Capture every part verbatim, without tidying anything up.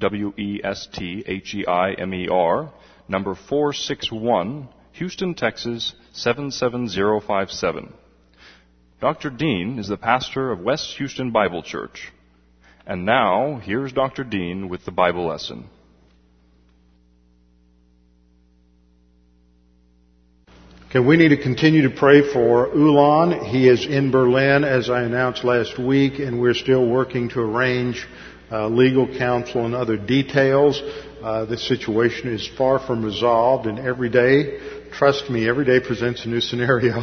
W E S T H E I M E R, number four six one, Houston, Texas, seven seven zero five seven. Doctor Dean is the pastor of West Houston Bible Church. And now, here's Doctor Dean with the Bible lesson. Okay, we need to continue to pray for Ulan. He is in Berlin, as I announced last week, and we're still working to arrange uh, legal counsel and other details. Uh, the situation is far from resolved, and every day, trust me, every day presents a new scenario.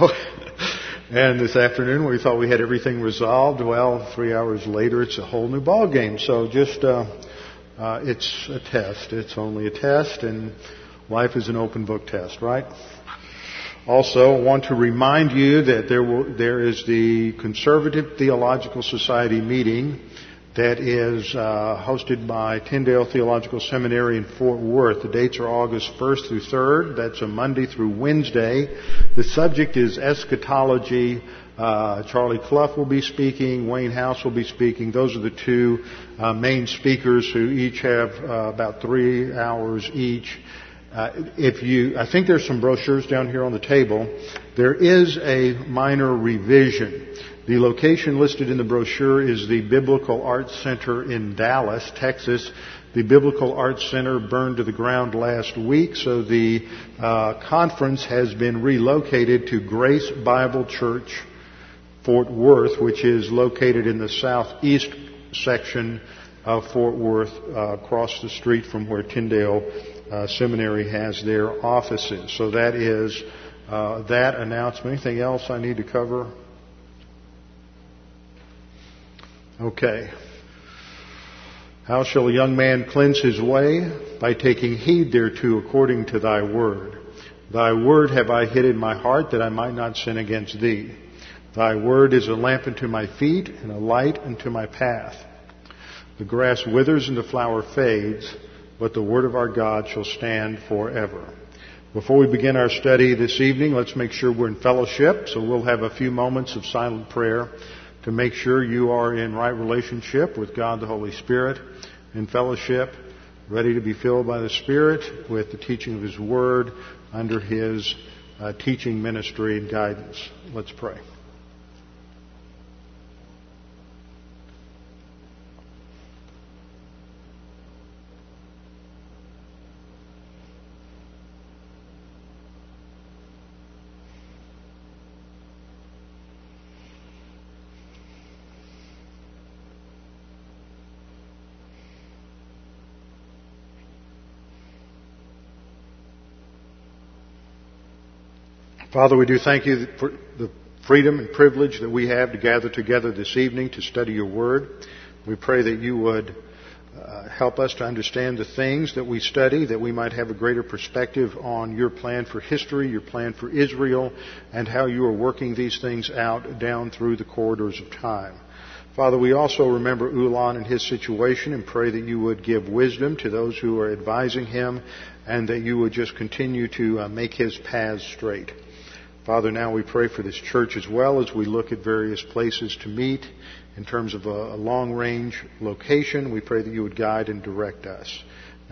And this afternoon, we thought we had everything resolved. Well, three hours later, it's a whole new ballgame. So just, uh, uh, it's a test. It's only a test, and life is an open book test, right? Also, I want to remind you that there will, there is the Conservative Theological Society meeting that is uh, hosted by Tyndale Theological Seminary in Fort Worth. The dates are August first through third. That's a Monday through Wednesday. The subject is eschatology. Uh, Charlie Clough will be speaking. Wayne House will be speaking. Those are the two uh, main speakers who each have uh, about three hours each. Uh, if you, I think there's some brochures down here on the table. There is a minor revision. The location listed in the brochure is the Biblical Arts Center in Dallas, Texas. The Biblical Arts Center burned to the ground last week, so the uh, conference has been relocated to Grace Bible Church, Fort Worth, which is located in the southeast section of Fort Worth, uh, across the street from where Tyndale uh, Seminary has their offices. So that is uh, that announcement. Anything else I need to cover? Okay. How shall a young man cleanse his way? By taking heed thereto according to thy word. Thy word have I hid in my heart, that I might not sin against thee. Thy word is a lamp unto my feet, and a light unto my path. The grass withers and the flower fades, but the word of our God shall stand forever. Before we begin our study this evening, let's make sure we're in fellowship, so we'll have a few moments of silent prayer to make sure you are in right relationship with God the Holy Spirit, in fellowship, ready to be filled by the Spirit with the teaching of His Word under His uh, teaching ministry and guidance. Let's pray. Father, we do thank you for the freedom and privilege that we have to gather together this evening to study your word. We pray that you would uh, help us to understand the things that we study, that we might have a greater perspective on your plan for history, your plan for Israel, and how you are working these things out down through the corridors of time. Father, we also remember Ulan and his situation and pray that you would give wisdom to those who are advising him, and that you would just continue to uh, make his paths straight. Father, now we pray for this church as well as we look at various places to meet in terms of a, a long-range location. We pray that you would guide and direct us.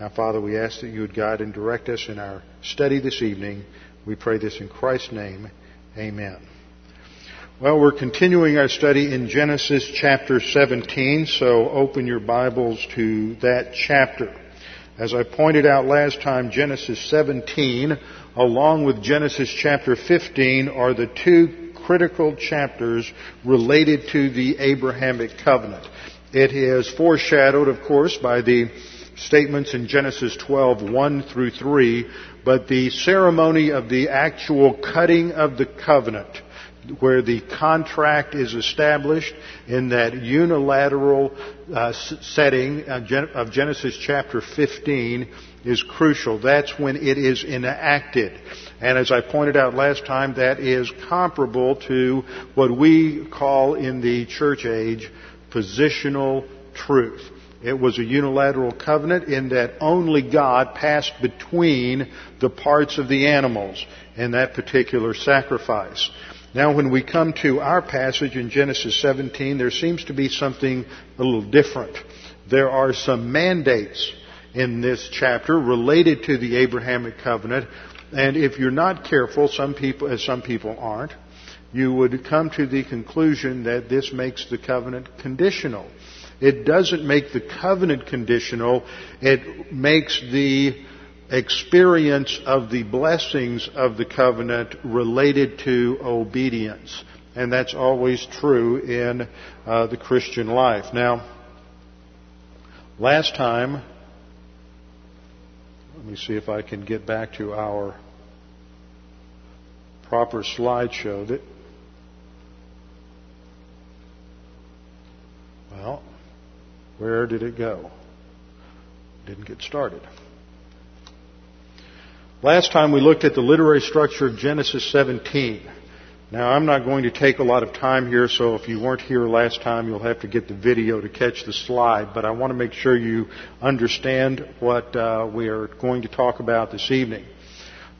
Now, Father, we ask that you would guide and direct us in our study this evening. We pray this in Christ's name. Amen. Well, we're continuing our study in Genesis chapter seventeen, so open your Bibles to that chapter. As I pointed out last time, Genesis seventeen, along with Genesis chapter fifteen, are the two critical chapters related to the Abrahamic covenant. It is foreshadowed, of course, by the statements in Genesis twelve, one through three, but the ceremony of the actual cutting of the covenant where the contract is established in that unilateral uh, setting of Genesis chapter fifteen is crucial. That's when it is enacted. And as I pointed out last time, that is comparable to what we call in the church age positional truth. It was a unilateral covenant in that only God passed between the parts of the animals in that particular sacrifice. Now, when we come to our passage in Genesis seventeen, there seems to be something a little different. There are some mandates in this chapter related to the Abrahamic covenant, and if you're not careful, some people, as some people aren't, you would come to the conclusion that this makes the covenant conditional. It doesn't make the covenant conditional. It makes the experience of the blessings of the covenant related to obedience. And that's always true in uh, the Christian life. Now, last time, let me see if I can get back to our proper slideshow. That, well, where did it go? Didn't get started. Last time we looked at the literary structure of Genesis seventeen. Now, I'm not going to take a lot of time here, so if you weren't here last time, you'll have to get the video to catch the slide. But I want to make sure you understand what uh, we are going to talk about this evening.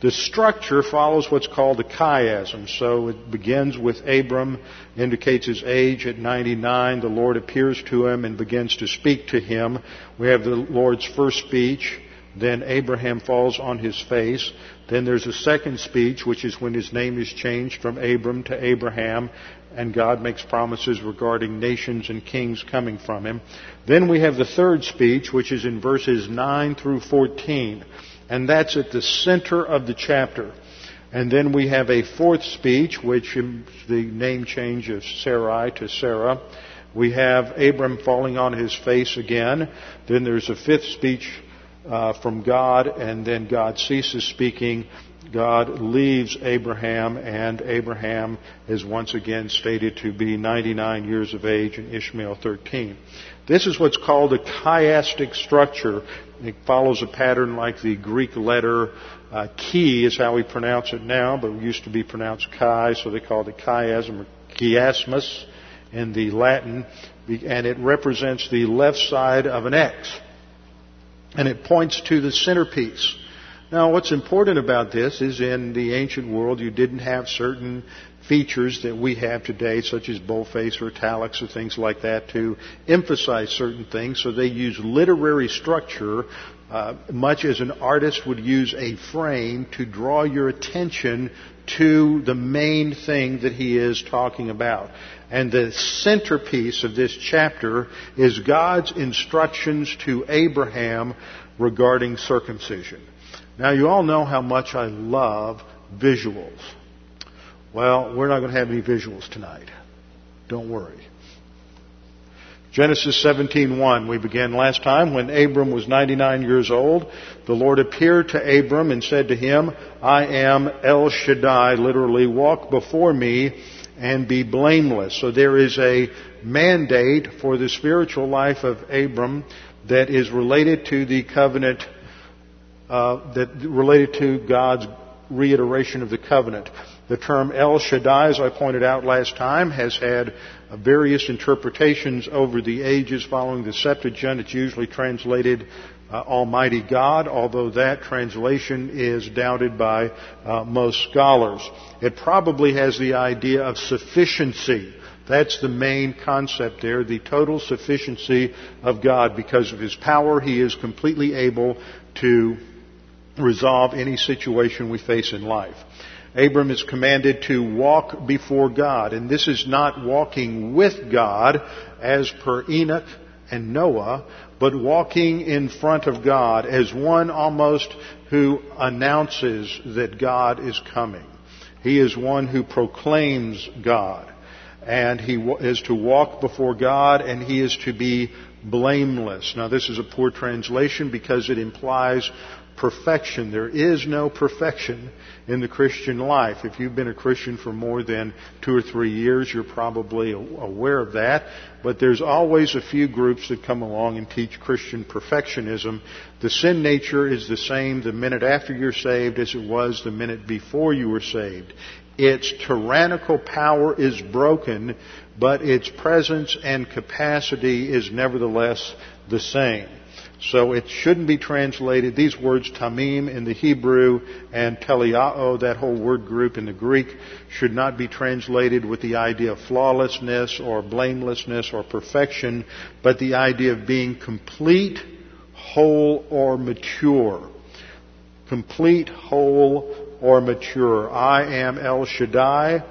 The structure follows what's called a chiasm. So it begins with Abram, indicates his age at ninety-nine. The Lord appears to him and begins to speak to him. We have the Lord's first speech. Then Abraham falls on his face. Then there's a second speech, which is when his name is changed from Abram to Abraham, and God makes promises regarding nations and kings coming from him. Then we have the third speech, which is in verses nine through fourteen. And that's at the center of the chapter. And then we have a fourth speech, which is the name change of Sarai to Sarah. We have Abram falling on his face again. Then there's a fifth speech uh, from God, and then God ceases speaking. God leaves Abraham, and Abraham is once again stated to be ninety-nine years of age, and Ishmael thirteen. This is what's called a chiastic structure. It follows a pattern like the Greek letter uh, chi is how we pronounce it now, but it used to be pronounced chi, so they called it chiasm or chiasmus in the Latin, and it represents the left side of an X, and it points to the centerpiece. Now, what's important about this is in the ancient world, you didn't have certain features that we have today, such as boldface or italics or things like that, to emphasize certain things. So they use literary structure, uh, much as an artist would use a frame to draw your attention to the main thing that he is talking about. And the centerpiece of this chapter is God's instructions to Abraham regarding circumcision. Now, you all know how much I love visuals. Well, we're not going to have any visuals tonight. Don't worry. Genesis seventeen one, we began last time. When Abram was ninety-nine years old, the Lord appeared to Abram and said to him, I am El Shaddai, literally, walk before me and be blameless. So there is a mandate for the spiritual life of Abram that is related to the covenant Uh, that related to God's reiteration of the covenant. The term El Shaddai, as I pointed out last time, has had various interpretations over the ages following the Septuagint. It's usually translated uh, Almighty God, although that translation is doubted by uh, most scholars. It probably has the idea of sufficiency. That's the main concept there, the total sufficiency of God. Because of His power, He is completely able to resolve any situation we face in life. Abram is commanded to walk before God, and this is not walking with God as per Enoch and Noah, but walking in front of God as one almost who announces that God is coming. He is one who proclaims God, and he is to walk before God, and he is to be blameless. Now, this is a poor translation because it implies perfection. There is no perfection in the Christian life. If you've been a Christian for more than two or three years, you're probably aware of that. But there's always a few groups that come along and teach Christian perfectionism. The sin nature is the same the minute after you're saved as it was the minute before you were saved. Its tyrannical power is broken, but its presence and capacity is nevertheless the same. So it shouldn't be translated. These words, tamim in the Hebrew and teleao, that whole word group in the Greek, should not be translated with the idea of flawlessness or blamelessness or perfection, but the idea of being complete, whole, or mature. Complete, whole, or mature. I am El Shaddai.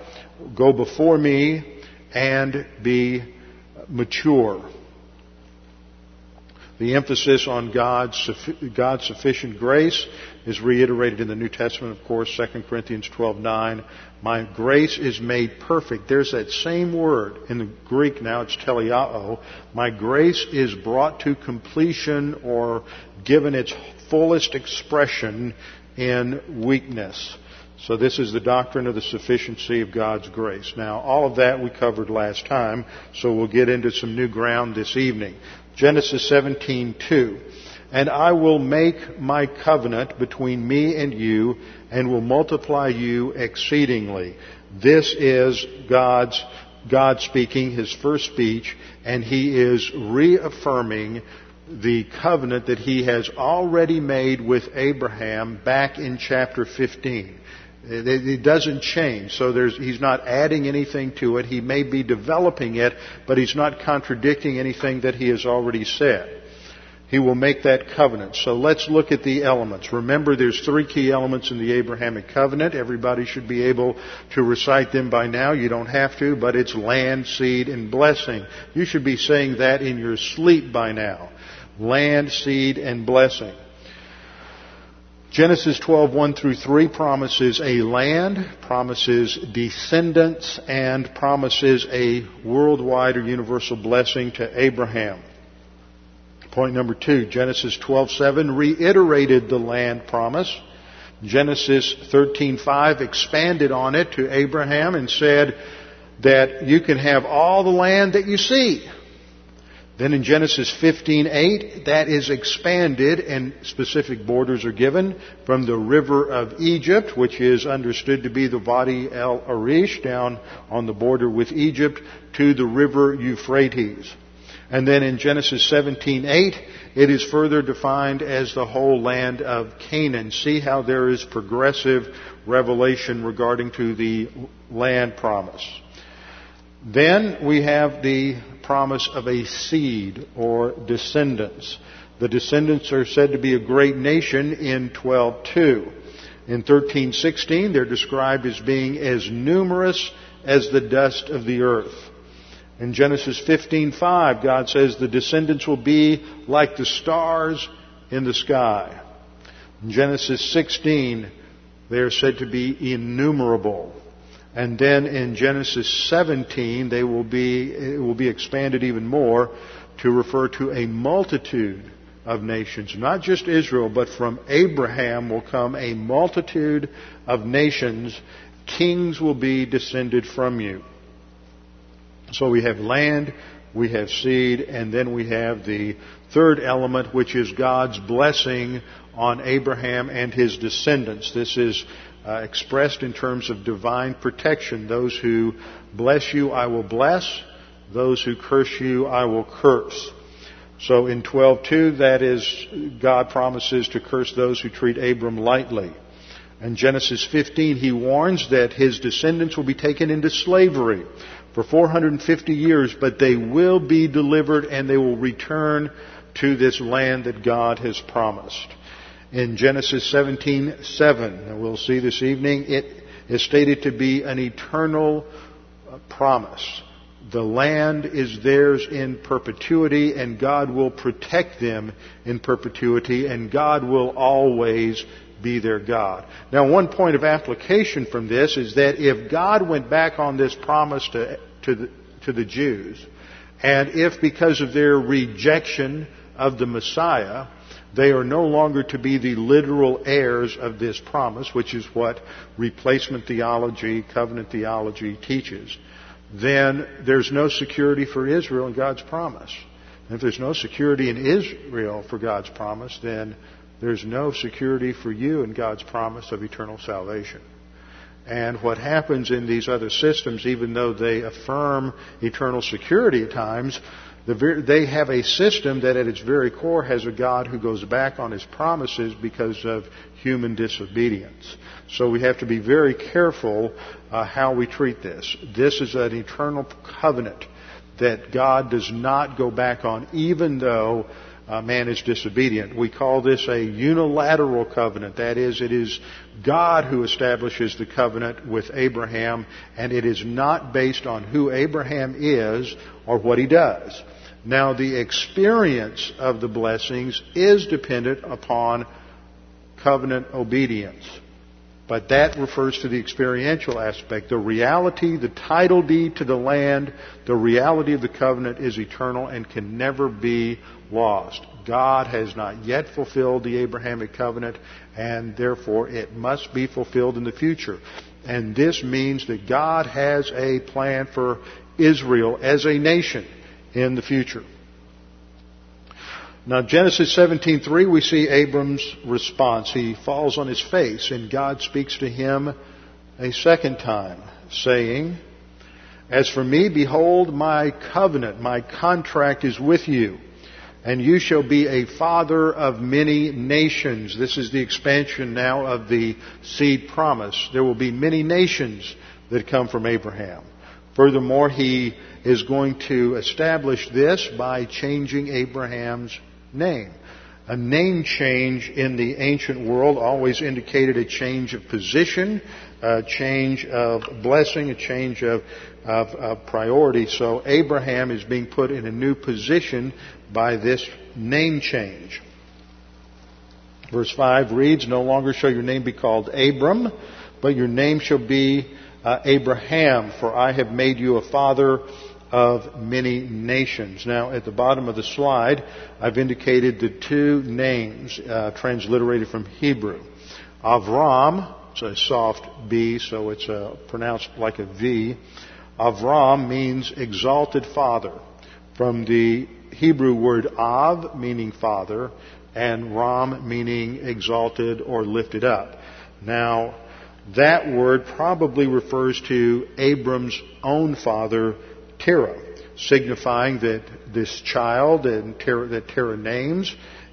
Go before me and be mature. The emphasis on God's, God's sufficient grace is reiterated in the New Testament, of course, Second Corinthians twelve nine. My grace is made perfect. There's that same word. In the Greek now it's teleao. My grace is brought to completion or given its fullest expression in weakness. So this is the doctrine of the sufficiency of God's grace. Now, all of that we covered last time, so we'll get into some new ground this evening. Genesis seventeen two, and I will make my covenant between me and you, and will multiply you exceedingly. This is God's God speaking, His first speech, and He is reaffirming the covenant that He has already made with Abraham back in chapter fifteen. It doesn't change, so there's, he's not adding anything to it. He may be developing it, but he's not contradicting anything that he has already said. He will make that covenant. So let's look at the elements. Remember, there's three key elements in the Abrahamic covenant. Everybody should be able to recite them by now. You don't have to, but it's land, seed, and blessing. You should be saying that in your sleep by now. Land, seed, and blessing. Genesis twelve one through three promises a land, promises descendants, and promises a worldwide or universal blessing to Abraham. Point number two, Genesis twelve seven reiterated the land promise. Genesis thirteen five expanded on it to Abraham and said that you can have all the land that you see. Then in Genesis fifteen eight, that is expanded and specific borders are given from the river of Egypt, which is understood to be the Wadi El Arish down on the border with Egypt, to the river Euphrates. And then in Genesis seventeen eight, it is further defined as the whole land of Canaan. See how there is progressive revelation regarding to the land promise. Then we have the promise of a seed or descendants. The descendants are said to be a great nation in twelve two. In thirteen sixteen, they're described as being as numerous as the dust of the earth. In Genesis fifteen five, God says the descendants will be like the stars in the sky. In Genesis sixteen, they are said to be innumerable. And then in Genesis seventeen, they will be, it will be expanded even more to refer to a multitude of nations. Not just Israel, but from Abraham will come a multitude of nations. Kings will be descended from you. So we have land, we have seed, and then we have the third element, which is God's blessing on Abraham and his descendants. This is Uh, expressed in terms of divine protection. Those who bless you, I will bless. Those who curse you, I will curse. So in twelve two, that is, God promises to curse those who treat Abram lightly. In Genesis fifteen, He warns that His descendants will be taken into slavery for four hundred fifty years, but they will be delivered and they will return to this land that God has promised. In Genesis seventeen seven, and we'll see this evening, it is stated to be an eternal promise. The land is theirs in perpetuity, and God will protect them in perpetuity, and God will always be their God. Now, one point of application from this is that if God went back on this promise to, to, the, to the Jews And if, because of their rejection of the Messiah, they are no longer to be the literal heirs of this promise, which is what replacement theology, covenant theology teaches, then there's no security for Israel in God's promise. And if there's no security in Israel for God's promise, then there's no security for you in God's promise of eternal salvation. And what happens in these other systems, even though they affirm eternal security at times, they have a system that at its very core has a God who goes back on his promises because of human disobedience. So we have to be very careful uh, how we treat this. This is an eternal covenant that God does not go back on, even though Uh, man is disobedient. We call this a unilateral covenant. That is, it is God who establishes the covenant with Abraham, and it is not based on who Abraham is or what he does. Now, the experience of the blessings is dependent upon covenant obedience. But that refers to the experiential aspect. The reality, the title deed to the land, the reality of the covenant is eternal and can never be lost. God has not yet fulfilled the Abrahamic covenant, and therefore it must be fulfilled in the future. And this means that God has a plan for Israel as a nation in the future. Now, Genesis seventeen three, we see Abram's response. He falls on his face, and God speaks to him a second time, saying, "As for me, behold, my covenant, my contract is with you, and you shall be a father of many nations." This is the expansion now of the seed promise. There will be many nations that come from Abraham. Furthermore, he is going to establish this by changing Abraham's name. A name change in the ancient world always indicated a change of position, a change of blessing, a change of, of, of priority. So Abraham is being put in a new position by this name change. Verse five reads, "No longer shall your name be called Abram, but your name shall be uh, Abraham, for I have made you a father of many nations." Now, at the bottom of the slide, I've indicated the two names uh, transliterated from Hebrew. Avram, it's a soft B, so it's uh, pronounced like a V. Avram means exalted father, from the Hebrew word av, meaning father, and ram, meaning exalted or lifted up. Now, that word probably refers to Abram's own father, Terah, signifying that this child that Terah, that Terah names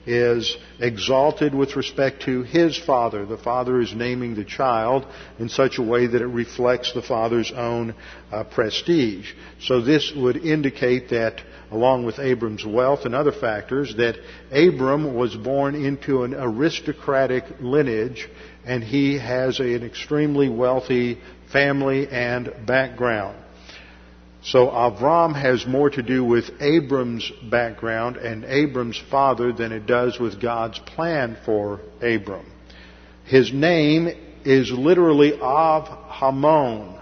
is exalted with respect to his father. The father is naming the child in such a way that it reflects the father's own uh, prestige. So this would indicate that, along with Abram's wealth and other factors, that Abram was born into an aristocratic lineage, and he has a, an extremely wealthy family and background. So Avram has more to do with Abram's background and Abram's father than it does with God's plan for Abram. His name is literally Av-Hamon.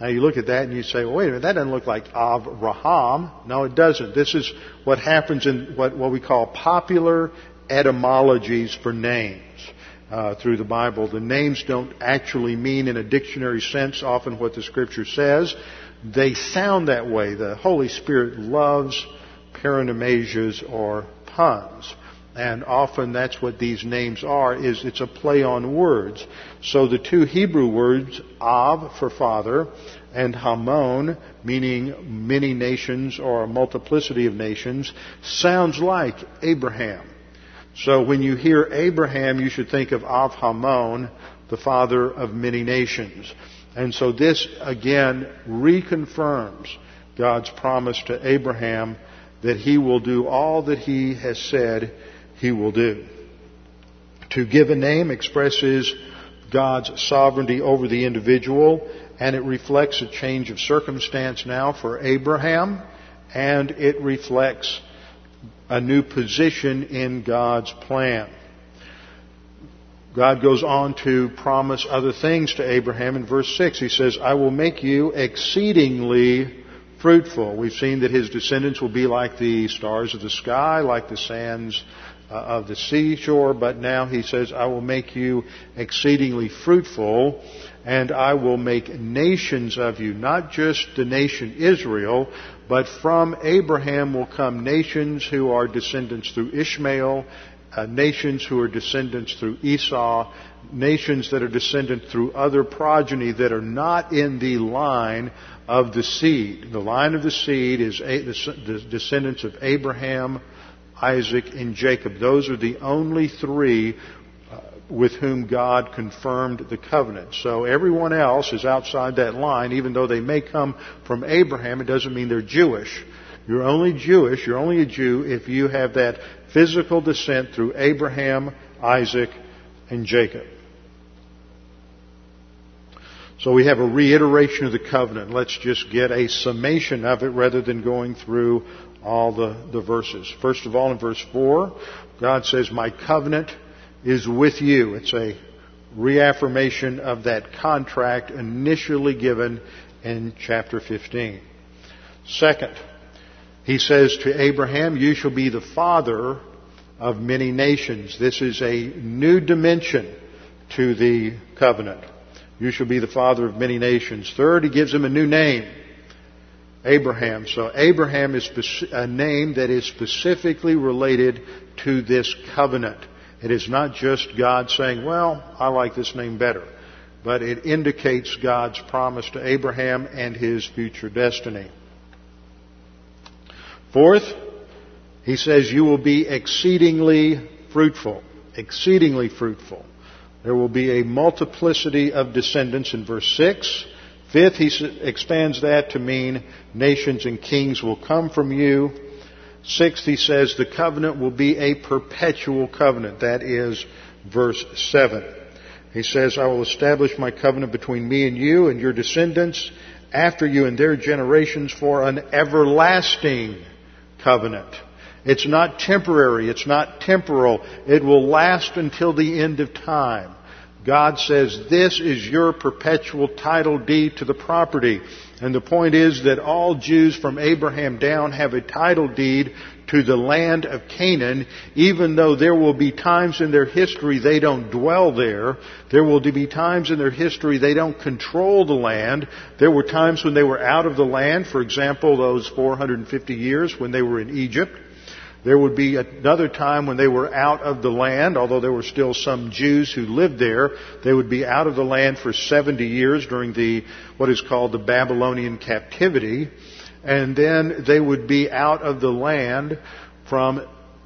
Now you look at that and you say, well, wait a minute, that doesn't look like Avraham. No, it doesn't. This is what happens in what, what we call popular etymologies for names. Uh, through the Bible, the names don't actually mean in a dictionary sense often what the Scripture says. They sound that way. The Holy Spirit loves paranamnesias or puns. And often that's what these names are, is it's a play on words. So the two Hebrew words, Av for father, and Hamon, meaning many nations or a multiplicity of nations, sounds like Abraham. So when you hear Abraham, you should think of Av-Hamon, the father of many nations. And so this, again, reconfirms God's promise to Abraham that he will do all that he has said he will do. To give a name expresses God's sovereignty over the individual, and it reflects a change of circumstance now for Abraham, and it reflects a new position in God's plan. God goes on to promise other things to Abraham in verse six. He says, "I will make you exceedingly fruitful. We've seen that his descendants will be like the stars of the sky, like the sands uh, of the seashore. But now he says, I will make you exceedingly fruitful, and I will make nations of you. Not just the nation Israel, but from Abraham will come nations who are descendants through Ishmael, uh, nations who are descendants through Esau, nations that are descendant through other progeny that are not in the line of the seed. The line of the seed is the descendants of Abraham, Isaac, and Jacob. Those are the only three with whom God confirmed the covenant. So everyone else is outside that line. Even though they may come from Abraham, it doesn't mean they're Jewish. You're only Jewish, you're only a Jew if you have that physical descent through Abraham, Isaac, and Jacob. So we have a reiteration of the covenant. Let's just get a summation of it rather than going through all the, the verses. First of all, in verse four, God says, my covenant is with you. It's a reaffirmation of that contract initially given in chapter fifteen. Second, he says to Abraham, you shall be the father of many nations. This is a new dimension to the covenant. You shall be the father of many nations. Third, he gives him a new name, Abraham. So Abraham is a name that is specifically related to this covenant. It is not just God saying, well, I like this name better, but it indicates God's promise to Abraham and his future destiny. Fourth, he says, you will be exceedingly fruitful, exceedingly fruitful. There will be a multiplicity of descendants in verse six. Fifth, he expands that to mean nations and kings will come from you. Sixth, he says, the covenant will be a perpetual covenant. That is verse seven. He says, I will establish my covenant between me and you and your descendants after you and their generations for an everlasting covenant. It's not temporary. It's not temporal. It will last until the end of time. God says this is your perpetual title deed to the property. And the point is that all Jews from Abraham down have a title deed to the land of Canaan, even though there will be times in their history they don't dwell there. There will be times in their history they don't control the land. There were times when they were out of the land, for example, those four hundred fifty years when they were in Egypt. There would be another time when they were out of the land, although there were still some Jews who lived there. They would be out of the land for seventy years during the what is called the Babylonian captivity. And then they would be out of the land from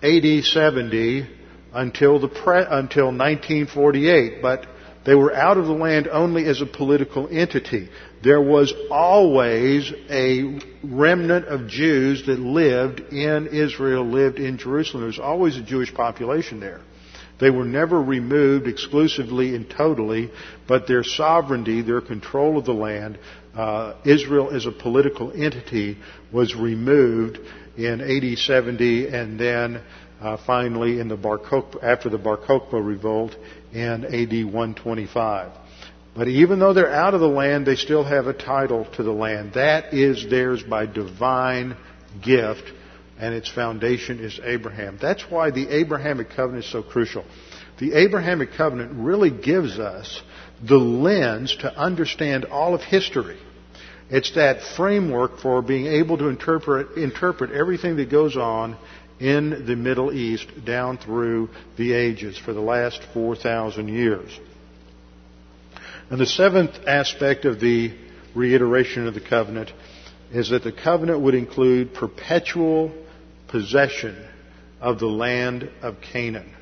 A D seventy until the pre, until nineteen forty-eight. But they were out of the land only as a political entity. There was always a remnant of Jews that lived in Israel, lived in Jerusalem. There was always a Jewish population there. They were never removed exclusively and totally, but their sovereignty, their control of the land, uh, Israel as a political entity was removed in A D seventy and then uh, finally in the Bar Kokhba, after the Bar Kokhba revolt in A D one twenty-five. But even though they're out of the land, they still have a title to the land. That is theirs by divine gift, and its foundation is Abraham. That's why the Abrahamic covenant is so crucial. The Abrahamic covenant really gives us the lens to understand all of history. It's that framework for being able to interpret, interpret everything that goes on in the Middle East down through the ages for the last four thousand years. And the seventh aspect of the reiteration of the covenant is that the covenant would include perpetual possession of the land of Canaan.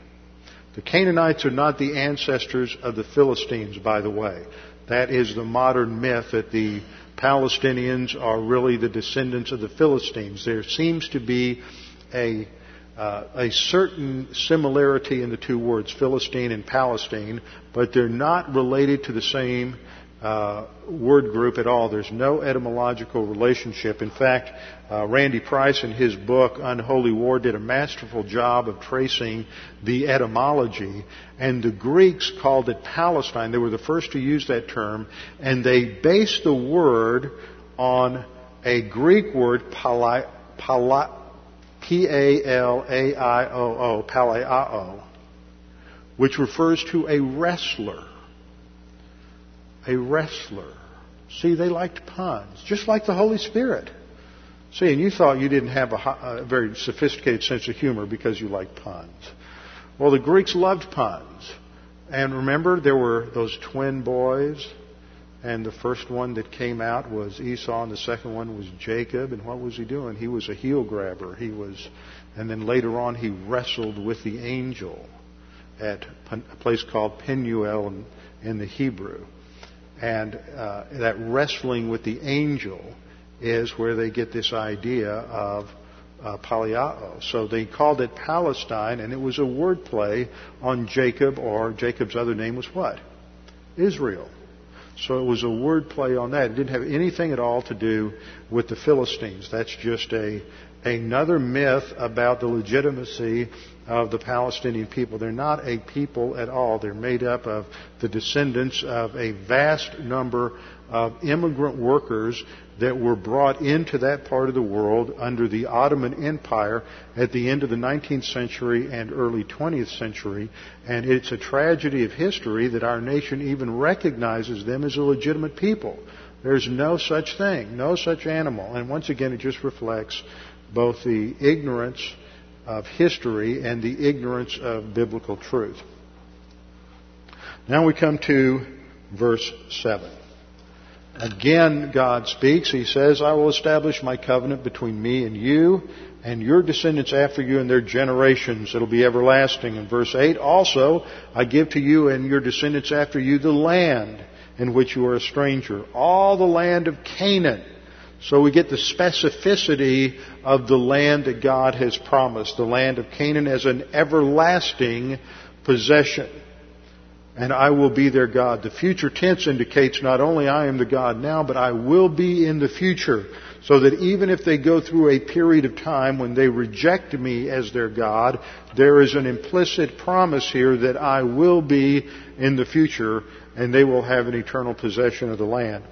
The Canaanites are not the ancestors of the Philistines, by the way. That is the modern myth that the Palestinians are really the descendants of the Philistines. There seems to be a Uh, a certain similarity in the two words, Philistine and Palestine, but they're not related to the same uh, word group at all. There's no etymological relationship. In fact, uh, Randy Price in his book, Unholy War, did a masterful job of tracing the etymology, and the Greeks called it Palestine. They were the first to use that term, and they based the word on a Greek word, palai, palai, P A L A I O O, palaiao, which refers to a wrestler. A wrestler. See, they liked puns, just like the Holy Spirit. See, and you thought you didn't have a, a very sophisticated sense of humor because you liked puns. Well, the Greeks loved puns. And remember, there were those twin boys, and the first one that came out was Esau, and the second one was Jacob. And what was he doing? He was a heel grabber. He was, and then later on, he wrestled with the angel at a place called Penuel in, in the Hebrew. And uh, that wrestling with the angel is where they get this idea of uh, palaiao. So they called it Palestine, and it was a wordplay on Jacob, or Jacob's other name was what? Israel. So it was a wordplay on that. It didn't have anything at all to do with the Philistines. That's just a another myth about the legitimacy of the Palestinian people. They're not a people at all. They're made up of the descendants of a vast number of immigrant workers that were brought into that part of the world under the Ottoman Empire at the end of the nineteenth century and early twentieth century. And it's a tragedy of history that our nation even recognizes them as a legitimate people. There's no such thing, no such animal. And once again, it just reflects both the ignorance of history and the ignorance of biblical truth. Now we come to verse seven. Again, God speaks. He says, I will establish my covenant between me and you and your descendants after you and their generations. It'll be everlasting. In verse eight, also, I give to you and your descendants after you the land in which you are a stranger, all the land of Canaan. So we get the specificity of the land that God has promised, the land of Canaan as an everlasting possession. And I will be their God. The future tense indicates not only I am the God now, but I will be in the future. So that even if they go through a period of time when they reject me as their God, there is an implicit promise here that I will be in the future and they will have an eternal possession of the land.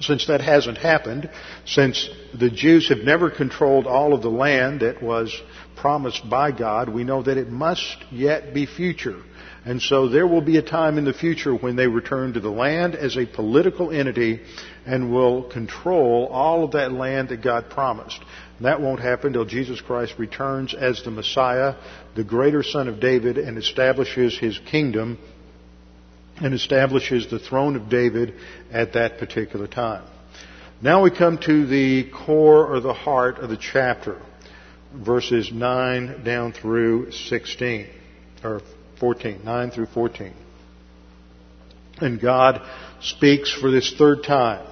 Since that hasn't happened, since the Jews have never controlled all of the land that was promised by God, we know that it must yet be future. And so there will be a time in the future when they return to the land as a political entity and will control all of that land that God promised. And that won't happen until Jesus Christ returns as the Messiah, the greater Son of David, and establishes his kingdom and establishes the throne of David at that particular time. Now we come to the core or the heart of the chapter, verses nine down through sixteen, or fourteen, nine through fourteen. And God speaks for this third time.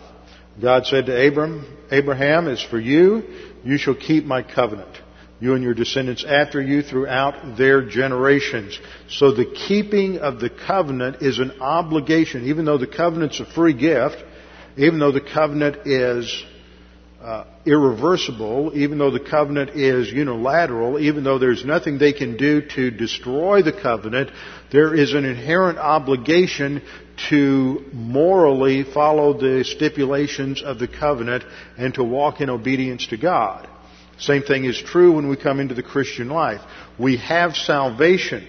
God said to Abram, Abraham, as for you, you shall keep my covenant, you and your descendants after you throughout their generations. So the keeping of the covenant is an obligation. Even though the covenant's a free gift, even though the covenant is uh, irreversible, even though the covenant is unilateral, even though there's nothing they can do to destroy the covenant, there is an inherent obligation to morally follow the stipulations of the covenant and to walk in obedience to God. Same thing is true when we come into the Christian life. We have salvation.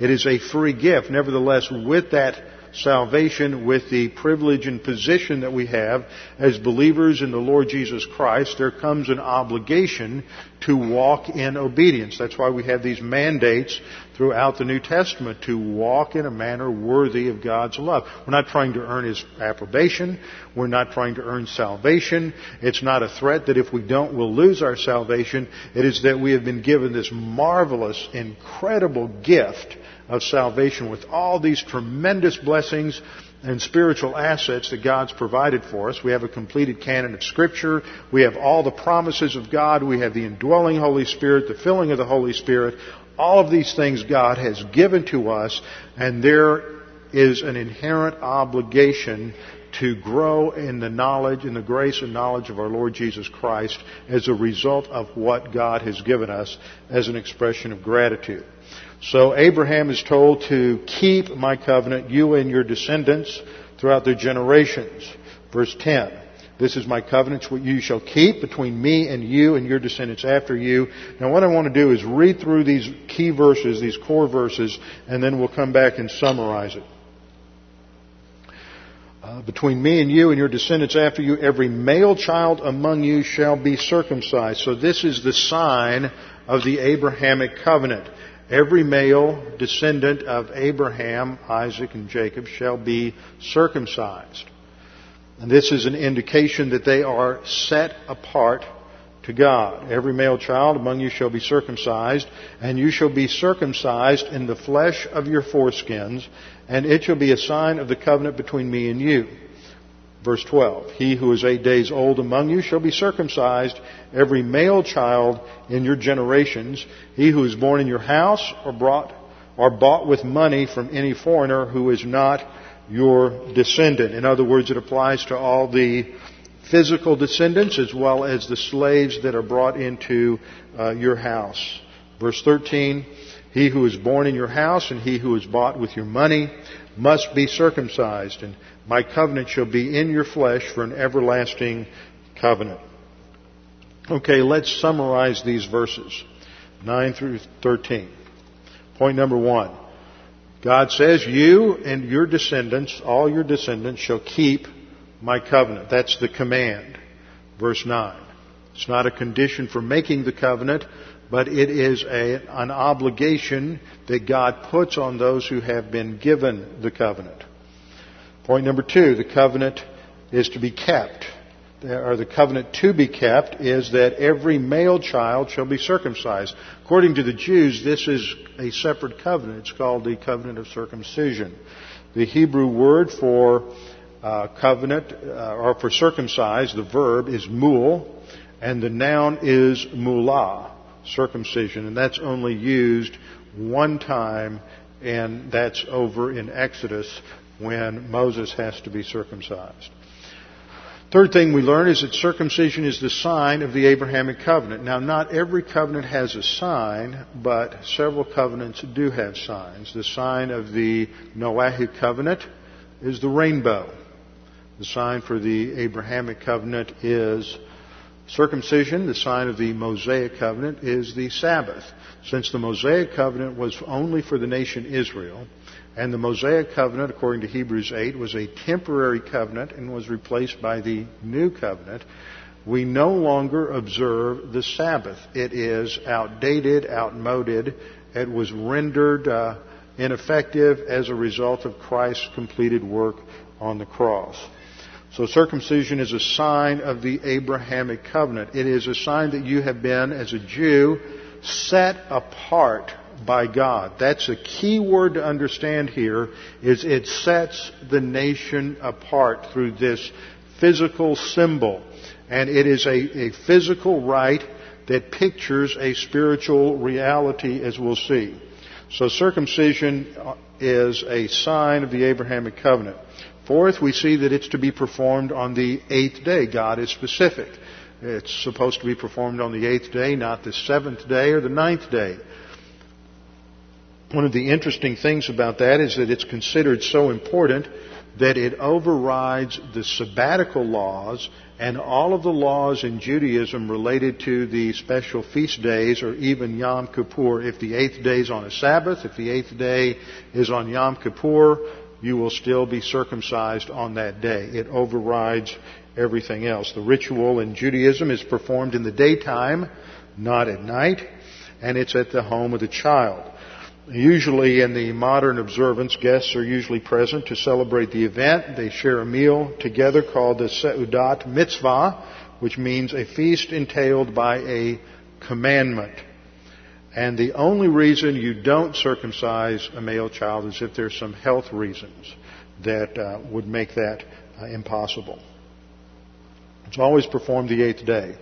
It is a free gift. Nevertheless, with that salvation, with the privilege and position that we have as believers in the Lord Jesus Christ, there comes an obligation to walk in obedience. That's why we have these mandates throughout the New Testament to walk in a manner worthy of God's love. We're not trying to earn His approbation. We're not trying to earn salvation. It's not a threat that if we don't, we'll lose our salvation. It is that we have been given this marvelous, incredible gift of salvation with all these tremendous blessings and spiritual assets that God's provided for us. We have a completed canon of Scripture. We have all the promises of God. We have the indwelling Holy Spirit, the filling of the Holy Spirit. All of these things God has given to us, and there is an inherent obligation to grow in the knowledge, in the grace and knowledge of our Lord Jesus Christ as a result of what God has given us as an expression of gratitude. So Abraham is told to keep my covenant, you and your descendants, throughout their generations. Verse ten, This is my covenant which you shall keep between me and you and your descendants after you. Now what I want to do is read through these key verses, these core verses, and then we'll come back and summarize it. Uh, between me and you and your descendants after you, every male child among you shall be circumcised. So this is the sign of the Abrahamic covenant. Every male descendant of Abraham, Isaac, and Jacob shall be circumcised. And this is an indication that they are set apart to God. Every male child among you shall be circumcised, and you shall be circumcised in the flesh of your foreskins, and it shall be a sign of the covenant between me and you. Verse twelve, he who is eight days old among you shall be circumcised, every male child in your generations. He who is born in your house or brought or bought with money from any foreigner who is not your descendant. In other words, it applies to all the physical descendants as well as the slaves that are brought into uh, your house. Verse thirteen, he who is born in your house and he who is bought with your money must be circumcised, and my covenant shall be in your flesh for an everlasting covenant. Okay, let's summarize these verses, nine through thirteen. Point number one. God says, you and your descendants, all your descendants, shall keep my covenant. That's the command. Verse nine. It's not a condition for making the covenant, but it is a, an obligation that God puts on those who have been given the covenant. Point number two, the covenant is to be kept, or the covenant to be kept is that every male child shall be circumcised. According to the Jews, this is a separate covenant. It's called the covenant of circumcision. The Hebrew word for uh, covenant, uh, or for circumcised, the verb is mul, and the noun is mulah, circumcision, and that's only used one time, and that's over in Exodus, when Moses has to be circumcised. Third thing we learn is that circumcision is the sign of the Abrahamic covenant. Now, not every covenant has a sign, but several covenants do have signs. The sign of the Noahic covenant is the rainbow. The sign for the Abrahamic covenant is circumcision. The sign of the Mosaic covenant is the Sabbath. Since the Mosaic covenant was only for the nation Israel, and the Mosaic covenant, according to Hebrews eight, was a temporary covenant and was replaced by the new covenant, we no longer observe the Sabbath. It is outdated, outmoded. It was rendered uh, ineffective as a result of Christ's completed work on the cross. So circumcision is a sign of the Abrahamic covenant. It is a sign that you have been, as a Jew, set apart by God. That's a key word to understand here, is it sets the nation apart through this physical symbol. And it is a, a physical rite that pictures a spiritual reality, as we'll see. So circumcision is a sign of the Abrahamic covenant. Fourth, we see that it's to be performed on the eighth day. God is specific. It's supposed to be performed on the eighth day, not the seventh day or the ninth day. One of the interesting things about that is that it's considered so important that it overrides the sabbatical laws and all of the laws in Judaism related to the special feast days or even Yom Kippur. If the eighth day is on a Sabbath, if the eighth day is on Yom Kippur, you will still be circumcised on that day. It overrides everything else. The ritual in Judaism is performed in the daytime, not at night, and it's at the home of the child. Usually in the modern observance, guests are usually present to celebrate the event. They share a meal together called the Seudat Mitzvah, which means a feast entailed by a commandment. And the only reason you don't circumcise a male child is if there's some health reasons that uh, would make that uh, impossible. It's always performed the eighth day.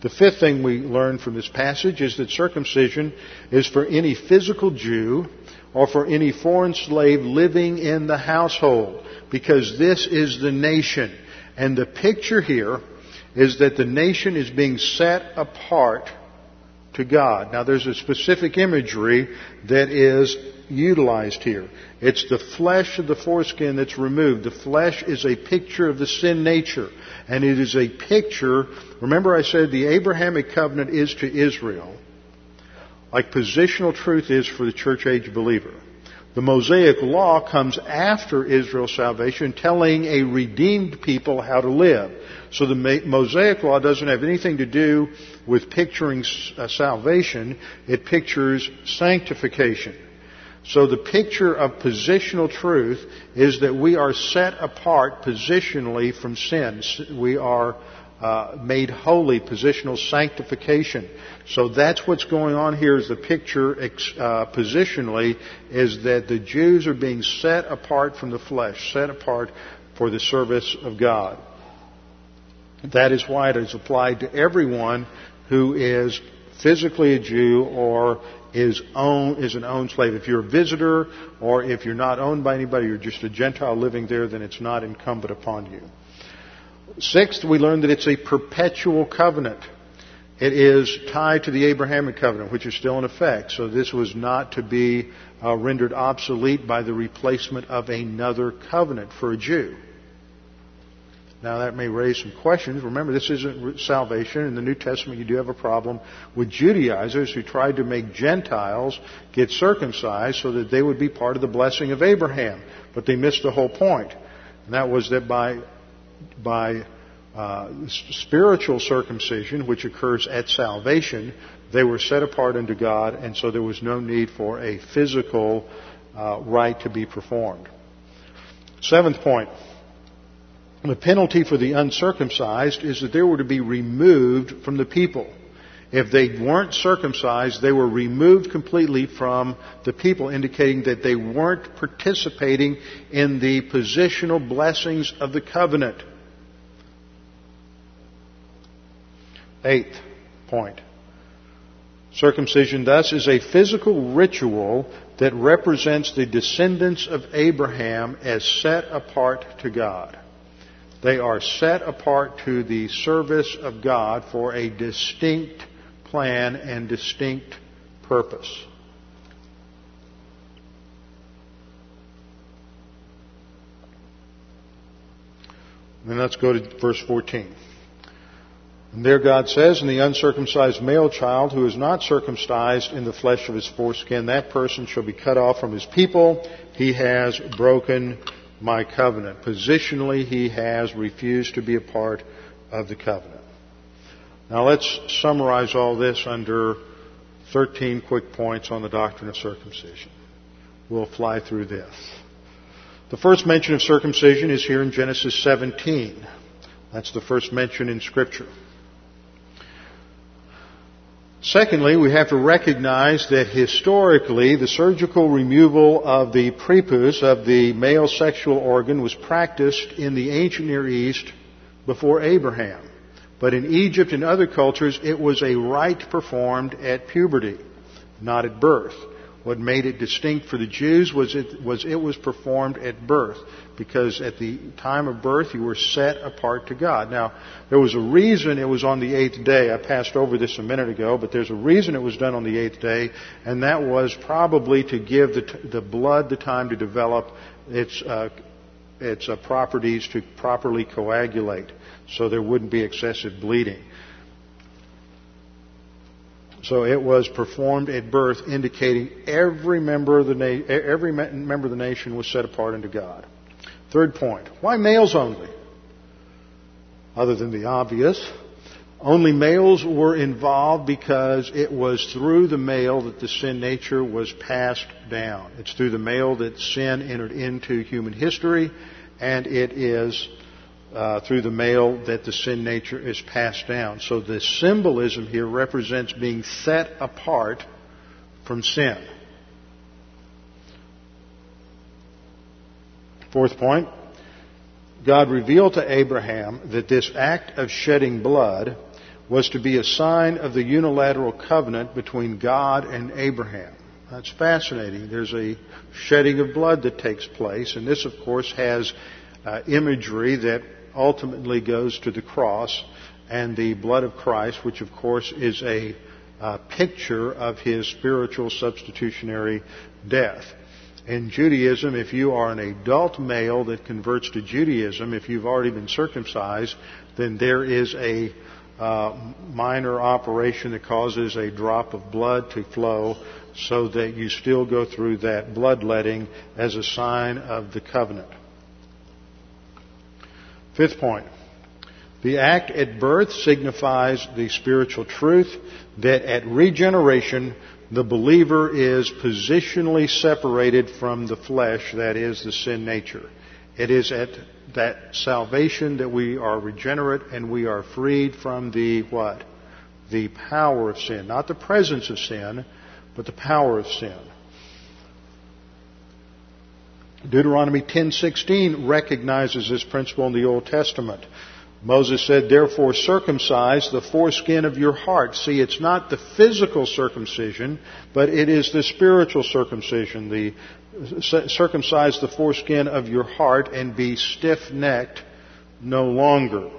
The fifth thing we learn from this passage is that circumcision is for any physical Jew or for any foreign slave living in the household, because this is the nation. And the picture here is that the nation is being set apart to God. Now, there's a specific imagery that is utilized here. It's the flesh of the foreskin that's removed. The flesh is a picture of the sin nature. And it is a picture, remember I said the Abrahamic covenant is to Israel, like positional truth is for the church age believer. The Mosaic law comes after Israel's salvation, telling a redeemed people how to live. So the Mosaic law doesn't have anything to do with picturing salvation. It pictures sanctification. So the picture of positional truth is that we are set apart positionally from sin. We are uh, made holy, positional sanctification. So that's what's going on here is the picture uh, positionally is that the Jews are being set apart from the flesh, set apart for the service of God. That is why it is applied to everyone who is physically a Jew or is own, is an owned slave. If you're a visitor or if you're not owned by anybody, you're just a Gentile living there, then it's not incumbent upon you. Sixth, we learned that it's a perpetual covenant. It is tied to the Abrahamic covenant, which is still in effect. So this was not to be uh, rendered obsolete by the replacement of another covenant for a Jew. Now, that may raise some questions. Remember, this isn't salvation. In the New Testament, you do have a problem with Judaizers who tried to make Gentiles get circumcised so that they would be part of the blessing of Abraham. But they missed the whole point. And that was that by by uh, spiritual circumcision, which occurs at salvation, they were set apart unto God, and so there was no need for a physical uh, rite to be performed. Seventh point. The penalty for the uncircumcised is that they were to be removed from the people. If they weren't circumcised, they were removed completely from the people, indicating that they weren't participating in the positional blessings of the covenant. Eighth point. Circumcision, thus, is a physical ritual that represents the descendants of Abraham as set apart to God. They are set apart to the service of God for a distinct plan and distinct purpose. And let's go to verse fourteen. And there God says, "And the uncircumcised male child who is not circumcised in the flesh of his foreskin, that person shall be cut off from his people. He has broken my covenant." Positionally, he has refused to be a part of the covenant. Now let's summarize all this under thirteen quick points on the doctrine of circumcision. We'll fly through this. The first mention of circumcision is here in Genesis seventeen. That's the first mention in Scripture. Secondly, we have to recognize that historically the surgical removal of the prepuce of the male sexual organ was practiced in the ancient Near East before Abraham. But in Egypt and other cultures, it was a rite performed at puberty, not at birth. What made it distinct for the Jews was it was, it was performed at birth, because at the time of birth you were set apart to God. Now, there was a reason it was on the eighth day. I passed over this a minute ago, but there's a reason it was done on the eighth day, and that was probably to give the, t- the blood the time to develop its, uh, its uh, properties to properly coagulate, so there wouldn't be excessive bleeding. So it was performed at birth, indicating every member of the na- every member of the nation was set apart unto God. Third point: why males only? Other than the obvious, only males were involved because it was through the male that the sin nature was passed down. It's through the male that sin entered into human history, and it is Uh, through the male that the sin nature is passed down. So the symbolism here represents being set apart from sin. Fourth point, God revealed to Abraham that this act of shedding blood was to be a sign of the unilateral covenant between God and Abraham. That's fascinating. There's a shedding of blood that takes place, and this, of course, has uh, imagery that ultimately goes to the cross and the blood of Christ, which, of course, is a uh, picture of his spiritual substitutionary death. In Judaism, if you are an adult male that converts to Judaism, if you've already been circumcised, then there is a uh, minor operation that causes a drop of blood to flow so that you still go through that bloodletting as a sign of the covenant. Fifth point. The act at birth signifies the spiritual truth that at regeneration, the believer is positionally separated from the flesh, that is, the sin nature. It is at that salvation that we are regenerate and we are freed from the what? The power of sin. Not the presence of sin, but the power of sin. Deuteronomy ten sixteen recognizes this principle in the Old Testament. Moses said, "Therefore circumcise the foreskin of your heart." See, it's not the physical circumcision, but it is the spiritual circumcision. The circumcise the foreskin of your heart and be stiff-necked no longer.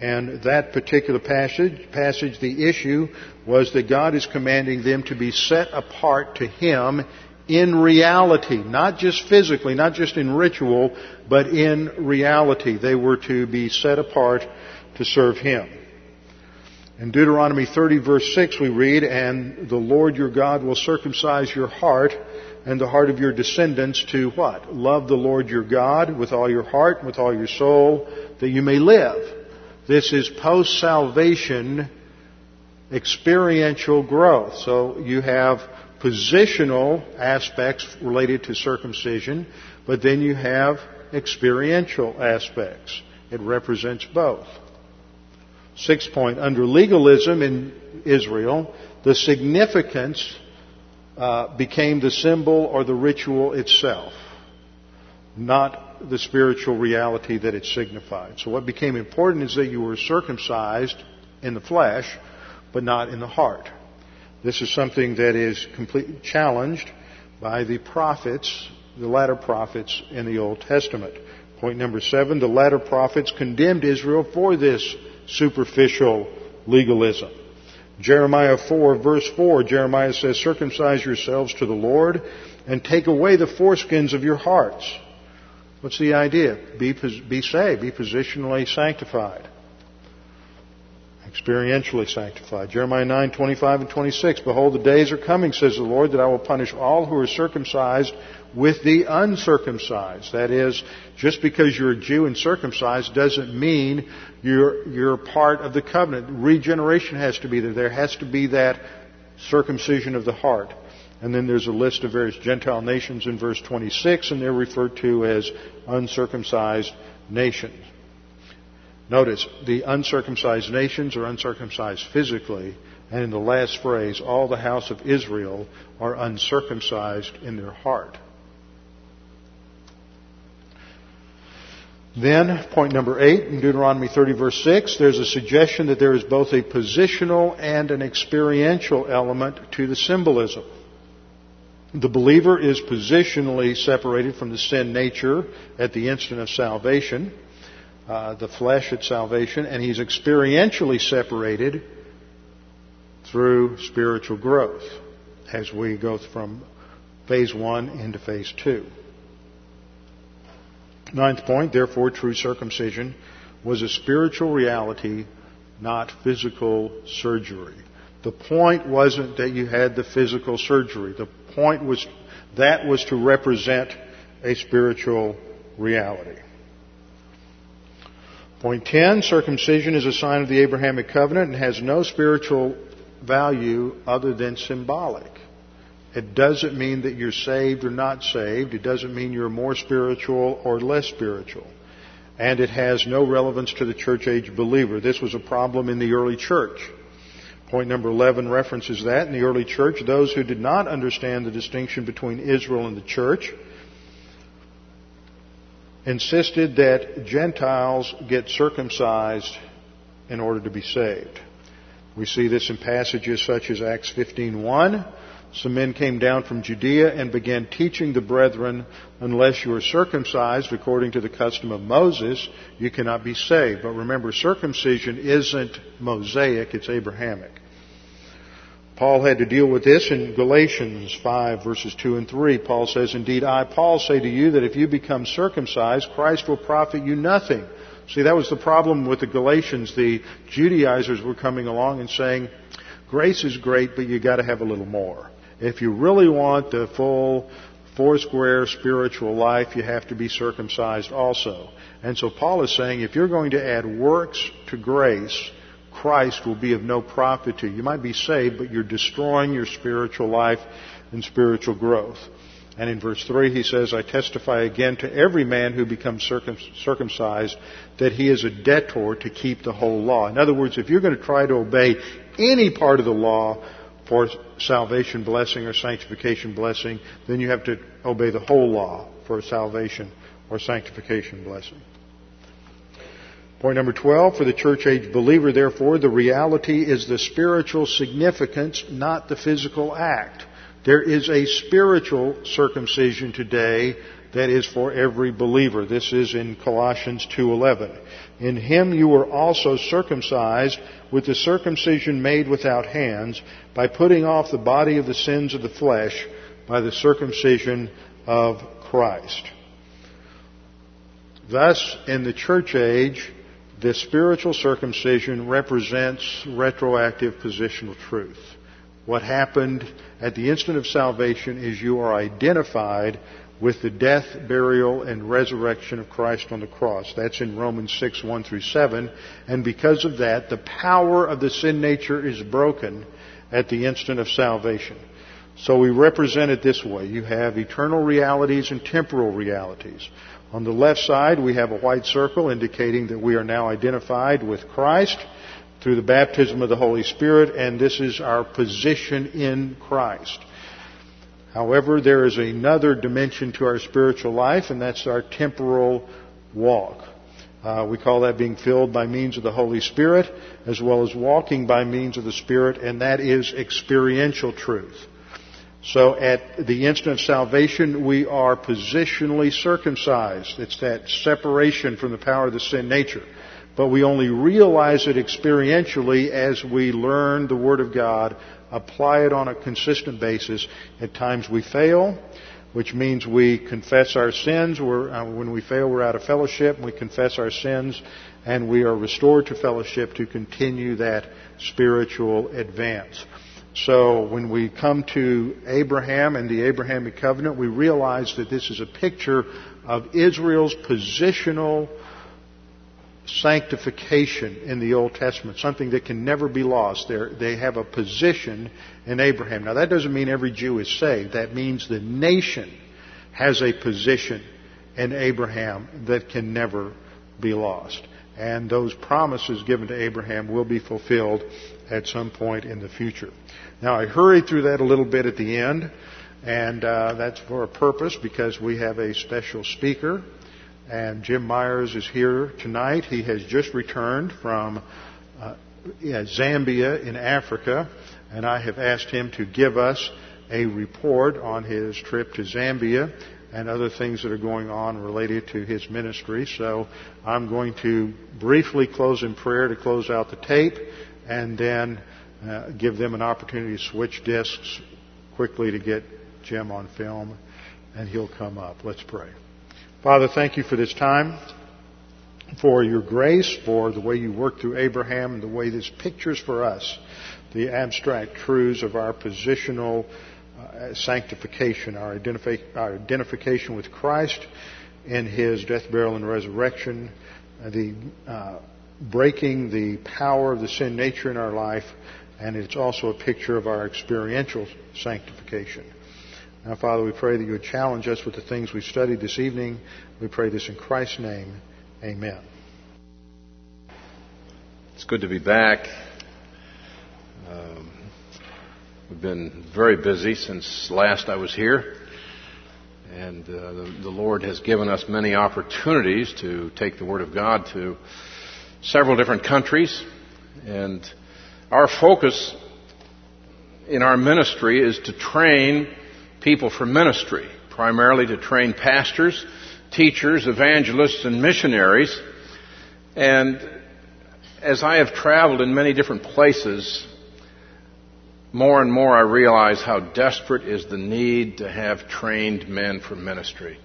And that particular passage, passage, the issue was that God is commanding them to be set apart to Him in reality, not just physically, not just in ritual, but in reality. They were to be set apart to serve Him. In Deuteronomy thirty, verse six, we read, "And the Lord your God will circumcise your heart and the heart of your descendants to" what? "Love the Lord your God with all your heart, with all your soul, that you may live." This is post-salvation experiential growth. So you have positional aspects related to circumcision, but then you have experiential aspects. It represents both. Sixth point, under legalism in Israel, the significance uh, became the symbol or the ritual itself, not the spiritual reality that it signified. So what became important is that you were circumcised in the flesh, but not in the heart. This is something that is completely challenged by the prophets, the latter prophets in the Old Testament. Point number seven, the latter prophets condemned Israel for this superficial legalism. Jeremiah four, verse four, Jeremiah says, "Circumcise yourselves to the Lord and take away the foreskins of your hearts." What's the idea? Be, be saved, be positionally sanctified. Experientially sanctified. Jeremiah nine, twenty-five and twenty-six. "Behold, the days are coming, says the Lord, that I will punish all who are circumcised with the uncircumcised." That is, just because you're a Jew and circumcised doesn't mean you're, you're part of the covenant. Regeneration has to be there. There has to be that circumcision of the heart. And then there's a list of various Gentile nations in verse twenty-six, and they're referred to as uncircumcised nations. Notice, the uncircumcised nations are uncircumcised physically, and in the last phrase, all the house of Israel are uncircumcised in their heart. Then, point number eight, in Deuteronomy thirty, verse six, there's a suggestion that there is both a positional and an experiential element to the symbolism. The believer is positionally separated from the sin nature at the instant of salvation, Uh, the flesh at salvation, and he's experientially separated through spiritual growth as we go from phase one into phase two. Ninth point, therefore, true circumcision was a spiritual reality, not physical surgery. The point wasn't that you had the physical surgery. The point was that was to represent a spiritual reality. Point ten, circumcision is a sign of the Abrahamic covenant and has no spiritual value other than symbolic. It doesn't mean that you're saved or not saved. It doesn't mean you're more spiritual or less spiritual. And it has no relevance to the church age believer. This was a problem in the early church. Point number eleven references that. In the early church, those who did not understand the distinction between Israel and the church insisted that Gentiles get circumcised in order to be saved. We see this in passages such as Acts fifteen one. "Some men came down from Judea and began teaching the brethren, unless you are circumcised according to the custom of Moses, you cannot be saved." But remember, circumcision isn't Mosaic, it's Abrahamic. Paul had to deal with this in Galatians five, verses two and three. Paul says, "Indeed, I, Paul, say to you that if you become circumcised, Christ will profit you nothing." See, that was the problem with the Galatians. The Judaizers were coming along and saying, grace is great, but you've got to have a little more. If you really want the full four-square spiritual life, you have to be circumcised also. And so Paul is saying, if you're going to add works to grace, Christ will be of no profit to you. You might be saved, but you're destroying your spiritual life and spiritual growth. And in verse three, he says, "I testify again to every man who becomes circumcised that he is a debtor to keep the whole law." In other words, if you're going to try to obey any part of the law for salvation blessing or sanctification blessing, then you have to obey the whole law for salvation or sanctification blessing. Point number twelve, for the church-age believer, therefore, the reality is the spiritual significance, not the physical act. There is a spiritual circumcision today that is for every believer. This is in Colossians two eleven. "In him you were also circumcised with the circumcision made without hands, by putting off the body of the sins of the flesh by the circumcision of Christ." Thus, in the church age, the spiritual circumcision represents retroactive positional truth. What happened at the instant of salvation is you are identified with the death, burial, and resurrection of Christ on the cross. That's in Romans six, one through seven. And because of that, the power of the sin nature is broken at the instant of salvation. So we represent it this way. You have eternal realities and temporal realities. On the left side, we have a white circle indicating that we are now identified with Christ through the baptism of the Holy Spirit, and this is our position in Christ. However, there is another dimension to our spiritual life, and that's our temporal walk. Uh, we call that being filled by means of the Holy Spirit, as well as walking by means of the Spirit, and that is experiential truth. So at the instant of salvation, we are positionally circumcised. It's that separation from the power of the sin nature. But we only realize it experientially as we learn the Word of God, apply it on a consistent basis. At times we fail, which means we confess our sins. We're, uh, when we fail, we're out of fellowship. We confess our sins, and we are restored to fellowship to continue that spiritual advance. So when we come to Abraham and the Abrahamic covenant, we realize that this is a picture of Israel's positional sanctification in the Old Testament, something that can never be lost. They're, they have a position in Abraham. Now, that doesn't mean every Jew is saved. That means the nation has a position in Abraham that can never be lost. And those promises given to Abraham will be fulfilled at some point in the future. Now, I hurried through that a little bit at the end, and uh, that's for a purpose because we have a special speaker, and Jim Myers is here tonight. He has just returned from uh, Zambia in Africa, and I have asked him to give us a report on his trip to Zambia and other things that are going on related to his ministry. So I'm going to briefly close in prayer to close out the tape, and then uh, give them an opportunity to switch discs quickly to get Jim on film, and he'll come up. Let's pray. Father, thank you for this time, for your grace, for the way you worked through Abraham, and the way this pictures for us the abstract truths of our positional uh, sanctification, our, identif- our identification with Christ in his death, burial, and resurrection, the uh breaking the power of the sin nature in our life, and it's also a picture of our experiential sanctification. Now, Father, we pray that you would challenge us with the things we've studied this evening. We pray this in Christ's name. Amen. It's good to be back. Um, we've been very busy since last I was here, and uh, the, the Lord has given us many opportunities to take the Word of God to several different countries, and our focus in our ministry is to train people for ministry, primarily to train pastors, teachers, evangelists, and missionaries. And as I have traveled in many different places, more and more I realize how desperate is the need to have trained men for ministry.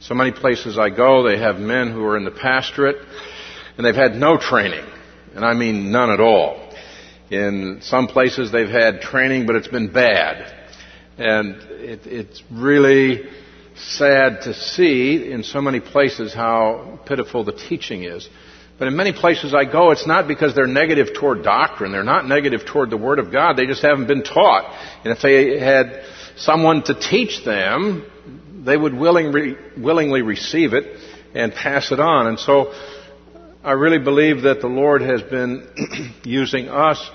So many places I go, they have men who are in the pastorate, and they've had no training, and I mean none at all. In some places they've had training, but it's been bad. And it, it's really sad to see in so many places how pitiful the teaching is. But in many places I go, it's not because they're negative toward doctrine. They're not negative toward the Word of God. They just haven't been taught. And if they had someone to teach them, they would willingly, willingly receive it and pass it on. And so I really believe that the Lord has been using us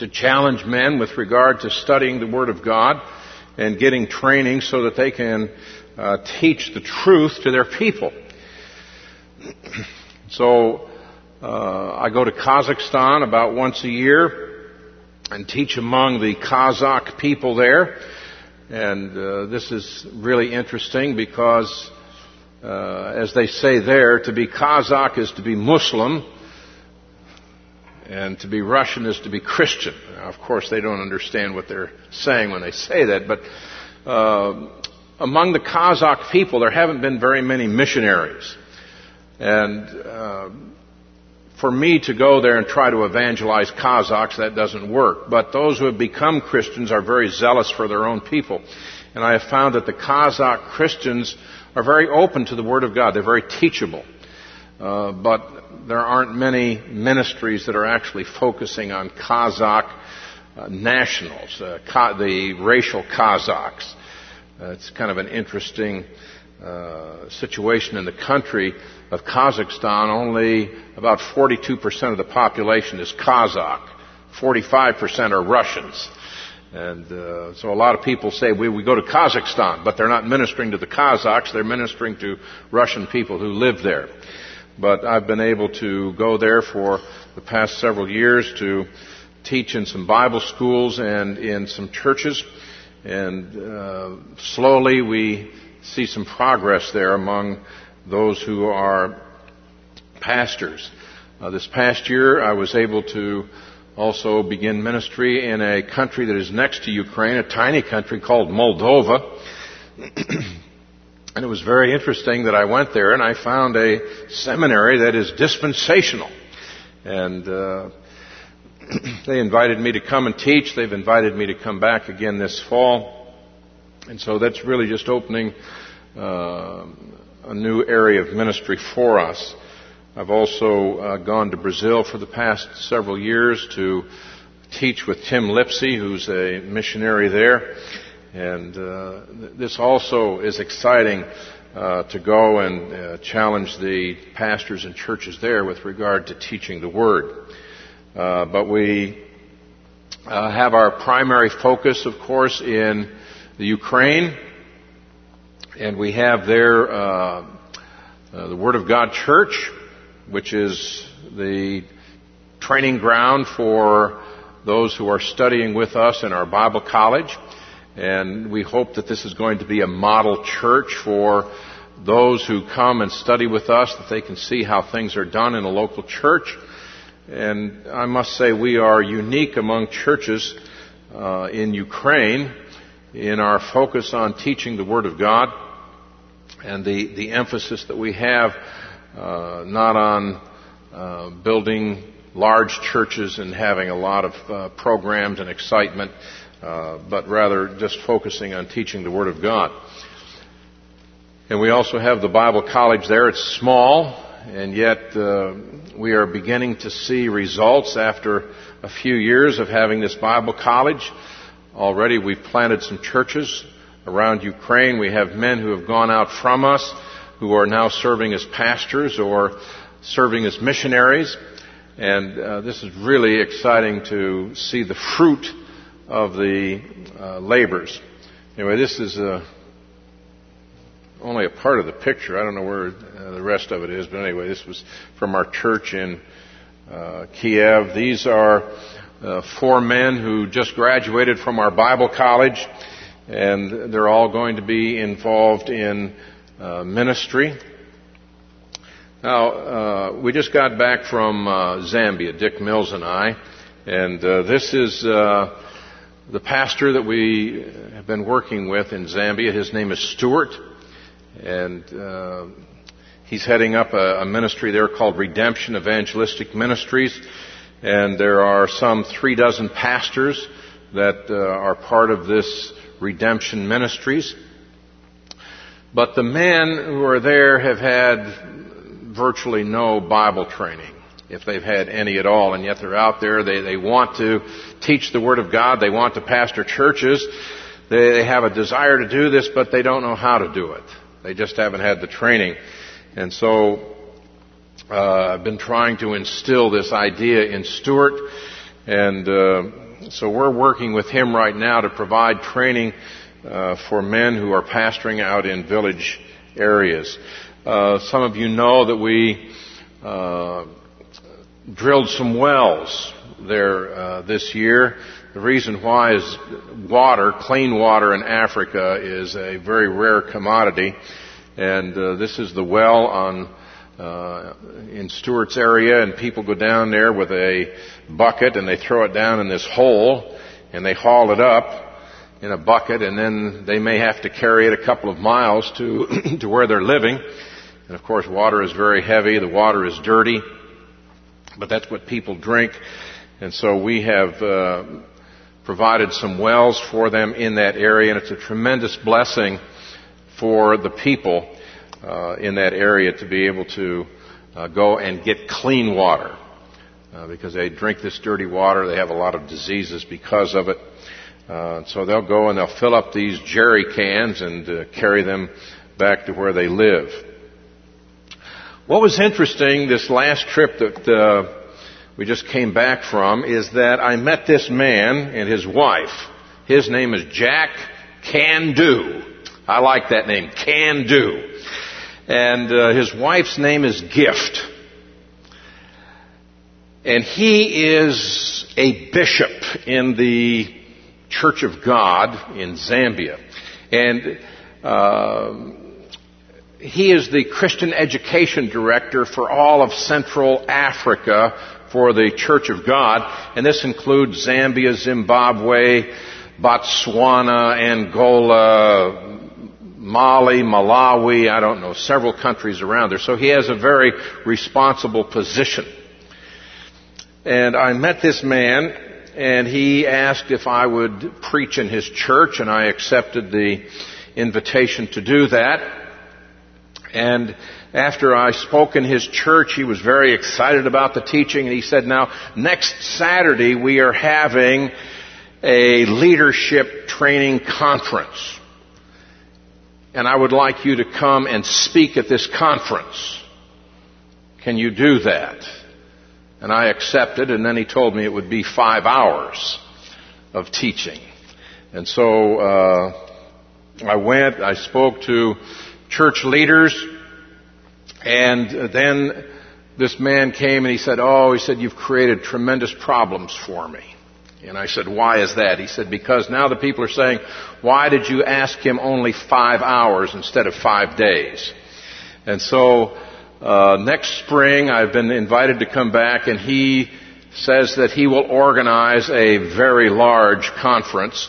to challenge men with regard to studying the Word of God and getting training so that they can uh, teach the truth to their people. So uh, I go to Kazakhstan about once a year and teach among the Kazakh people there. And uh, this is really interesting because, uh, as they say there, to be Kazakh is to be Muslim, and to be Russian is to be Christian. Now, of course, they don't understand what they're saying when they say that. But uh, among the Kazakh people, there haven't been very many missionaries. And uh, for me to go there and try to evangelize Kazakhs, that doesn't work. But those who have become Christians are very zealous for their own people. And I have found that the Kazakh Christians are very open to the Word of God. They're very teachable. Uh, but there aren't many ministries that are actually focusing on Kazakh uh, nationals, uh, Ka- the racial Kazakhs. Uh, it's kind of an interesting uh, situation in the country of Kazakhstan. Only about forty-two percent of the population is Kazakh. forty-five percent are Russians. And uh, so a lot of people say, we, we go to Kazakhstan, but they're not ministering to the Kazakhs. They're ministering to Russian people who live there. But I've been able to go there for the past several years to teach in some Bible schools and in some churches. And uh, slowly we see some progress there among those who are pastors. Uh, this past year, I was able to also begin ministry in a country that is next to Ukraine, a tiny country called Moldova. And it was very interesting that I went there and I found a seminary that is dispensational. And uh, they invited me to come and teach. They've invited me to come back again this fall. And so that's really just opening Uh, a new area of ministry for us. I've also uh, gone to Brazil for the past several years to teach with Tim Lipsy, who's a missionary there. And uh, th- this also is exciting uh, to go and uh, challenge the pastors and churches there with regard to teaching the Word. Uh, but we uh, have our primary focus, of course, in the Ukraine. And we have there uh, uh, the Word of God Church, which is the training ground for those who are studying with us in our Bible college. And we hope that this is going to be a model church for those who come and study with us, that they can see how things are done in a local church. And I must say we are unique among churches uh, in Ukraine in our focus on teaching the Word of God and the, the emphasis that we have uh, not on uh, building large churches and having a lot of uh, programs and excitement, uh, but rather just focusing on teaching the Word of God. And we also have the Bible college there. It's small, and yet uh, we are beginning to see results after a few years of having this Bible college. Already we've planted some churches around Ukraine. We have men who have gone out from us who are now serving as pastors or serving as missionaries. And uh, this is really exciting to see the fruit of the uh, labors. Anyway, this is uh, only a part of the picture. I don't know where uh, the rest of it is. But anyway, this was from our church in uh, Kiev. These are Uh, four men who just graduated from our Bible college, and they're all going to be involved in uh, ministry. Now, uh, we just got back from uh, Zambia, Dick Mills and I, and uh, this is uh, the pastor that we have been working with in Zambia, his name is Stuart, and uh, he's heading up a, a ministry there called Redemption Evangelistic Ministries, and there are some three dozen pastors that uh, are part of this Redemption Ministries. But the men who are there have had virtually no Bible training, if they've had any at all, and yet they're out there. They, they want to teach the Word of God. They want to pastor churches. They, they have a desire to do this, but they don't know how to do it. They just haven't had the training. And so uh, I've been trying to instill this idea in Stuart, and uh, so we're working with him right now to provide training uh, for men who are pastoring out in village areas. Uh, some of you know that we uh, drilled some wells there uh, this year. The reason why is water, clean water in Africa is a very rare commodity. And uh, this is the well on uh, in Stewart's area, and people go down there with a bucket and they throw it down in this hole and they haul it up in a bucket, and then they may have to carry it a couple of miles to to where they're living. And of course, water is very heavy, the water is dirty, but that's what people drink. And so we have uh, provided some wells for them in that area, and it's a tremendous blessing for the people uh, in that area to be able to uh, go and get clean water, uh, because they drink this dirty water. They have a lot of diseases because of it. Uh, so they'll go and they'll fill up these jerry cans and uh, carry them back to where they live. What was interesting this last trip that uh, we just came back from is that I met this man and his wife. His name is Jack Can Do. I like that name, Can Do. And uh, his wife's name is Gift. And he is a bishop in the Church of God in Zambia. And Uh, He is the Christian Education Director for all of Central Africa for the Church of God, and this includes Zambia, Zimbabwe, Botswana, Angola, Mali, Malawi, I don't know, several countries around there. So he has a very responsible position. And I met this man, and he asked if I would preach in his church, and I accepted the invitation to do that. And after I spoke in his church, he was very excited about the teaching, and he said, now, next Saturday we are having a leadership training conference, and I would like you to come and speak at this conference. Can you do that? And I accepted, and then he told me it would be five hours of teaching. And so uh, I went, I spoke to church leaders, and then this man came and he said, oh, he said, you've created tremendous problems for me. And I said, why is that? He said, because now the people are saying, why did you ask him only five hours instead of five days? And so uh, next spring I've been invited to come back, and he says that he will organize a very large conference.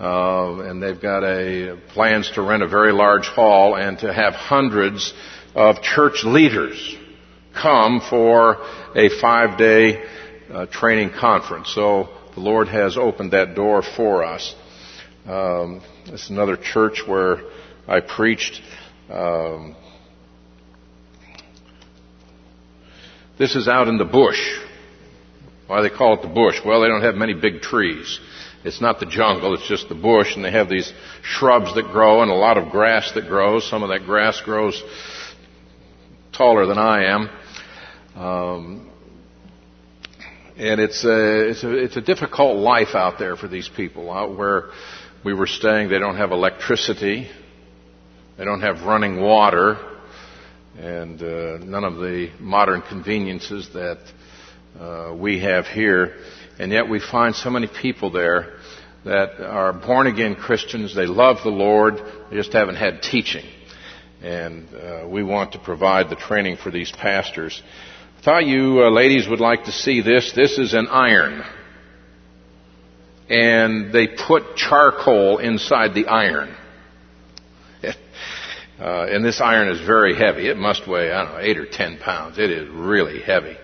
Uh, and they've got a plans to rent a very large hall and to have hundreds of church leaders come for a five-day uh, training conference. So the Lord has opened that door for us. Um, this is another church where I preached. Um, this is out in the bush. Why do they call it the bush? Well, they don't have many big trees. It's not the jungle, it's just the bush, and they have these shrubs that grow and a lot of grass that grows. Some of that grass grows taller than I am. Um, and it's a, it's, a, it's a difficult life out there for these people. Out where we were staying, they don't have electricity, they don't have running water, and uh, none of the modern conveniences that uh, we have here. And yet we find so many people there that are born-again Christians. They love the Lord. They just haven't had teaching. And uh, we want to provide the training for these pastors. I thought you uh, ladies would like to see this. This is an iron. and they put charcoal inside the iron. Uh, and this iron is very heavy. It must weigh, I don't know, eight or ten pounds. It is really heavy.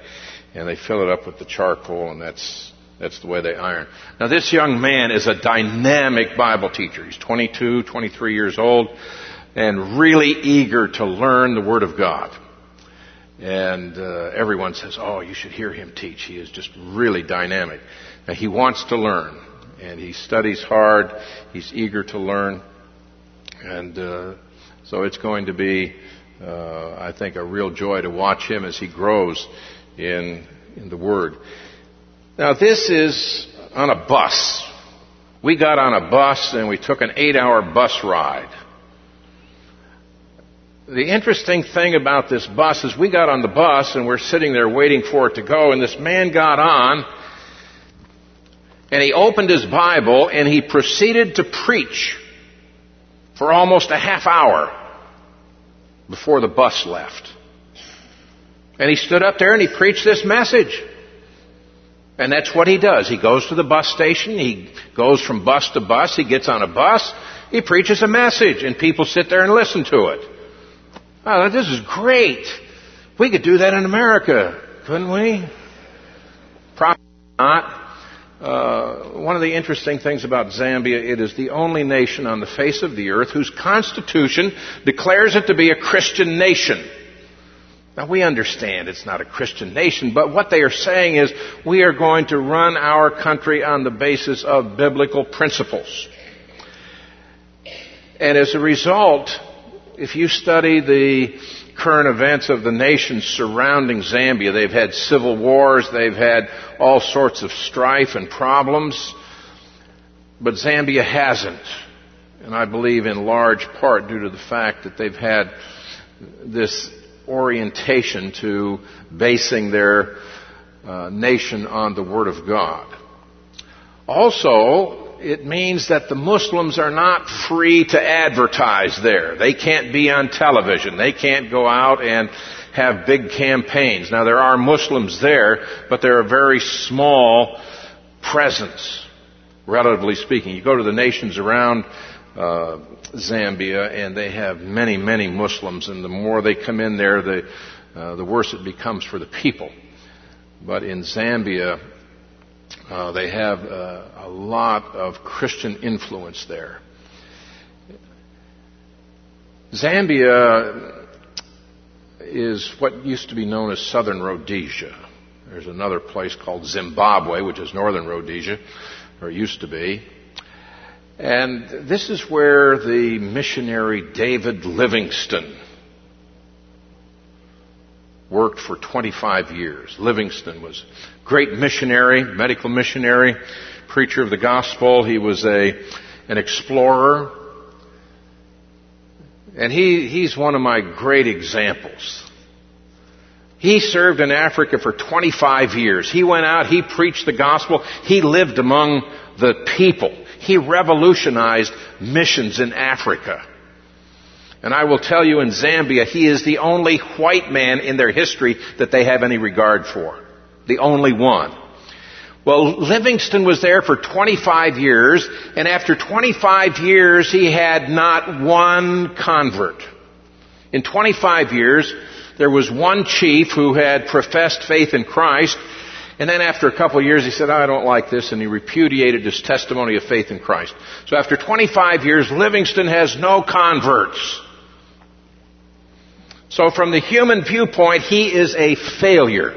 And they fill it up with the charcoal, and that's that's the way they iron. Now, this young man is a dynamic Bible teacher. He's twenty-two, twenty-three years old, and really eager to learn the Word of God. And uh, everyone says, oh, you should hear him teach. He is just really dynamic. Now, he wants to learn, and he studies hard. He's eager to learn. And Uh, So it's going to be, uh, I think, a real joy to watch him as he grows in in the Word. Now, this is on a bus. We got on a bus, and we took an eight-hour bus ride. The interesting thing about this bus is we got on the bus, and we're sitting there waiting for it to go, and this man got on, and he opened his Bible, and he proceeded to preach for almost a half hour before the bus left. And he stood up there and he preached this message. And that's what he does. He goes to the bus station. He goes from bus to bus. He gets on a bus. He preaches a message. And people sit there and listen to it. Oh, this is great. We could do that in America, couldn't we? Probably not. Uh, one of the interesting things about Zambia, it is the only nation on the face of the earth whose constitution declares it to be a Christian nation. Now, we understand it's not a Christian nation, but what they are saying is we are going to run our country on the basis of biblical principles. And as a result, if you study the current events of the nations surrounding Zambia, they've had civil wars, they've had all sorts of strife and problems, but Zambia hasn't. And I believe in large part due to the fact that they've had this orientation to basing their uh, nation on the Word of God. Also, it means that the Muslims are not free to advertise there. They can't be on television. They can't go out and have big campaigns. Now, there are Muslims there, but they're a very small presence, relatively speaking. You go to the nations around uh, Zambia, and they have many, many Muslims, and the more they come in there, the, uh, the worse it becomes for the people. But in Zambia, Uh, they have uh, a lot of Christian influence there. Zambia is what used to be known as Southern Rhodesia. There's another place called Zimbabwe, which is Northern Rhodesia, or used to be. And this is where the missionary David Livingstone worked for twenty-five years. Livingstone was a great missionary, medical missionary, preacher of the gospel. He was a an explorer. And he, he's one of my great examples. He served in Africa for twenty-five years. He went out, he preached the gospel, he lived among the people. He revolutionized missions in Africa. And I will tell you, in Zambia, he is the only white man in their history that they have any regard for. The only one. Well, Livingstone was there for twenty-five years, and after twenty-five years, he had not one convert. In twenty-five years, there was one chief who had professed faith in Christ, and then after a couple of years, he said, oh, I don't like this, and he repudiated his testimony of faith in Christ. So after twenty-five years, Livingstone has no converts. So from the human viewpoint, he is a failure.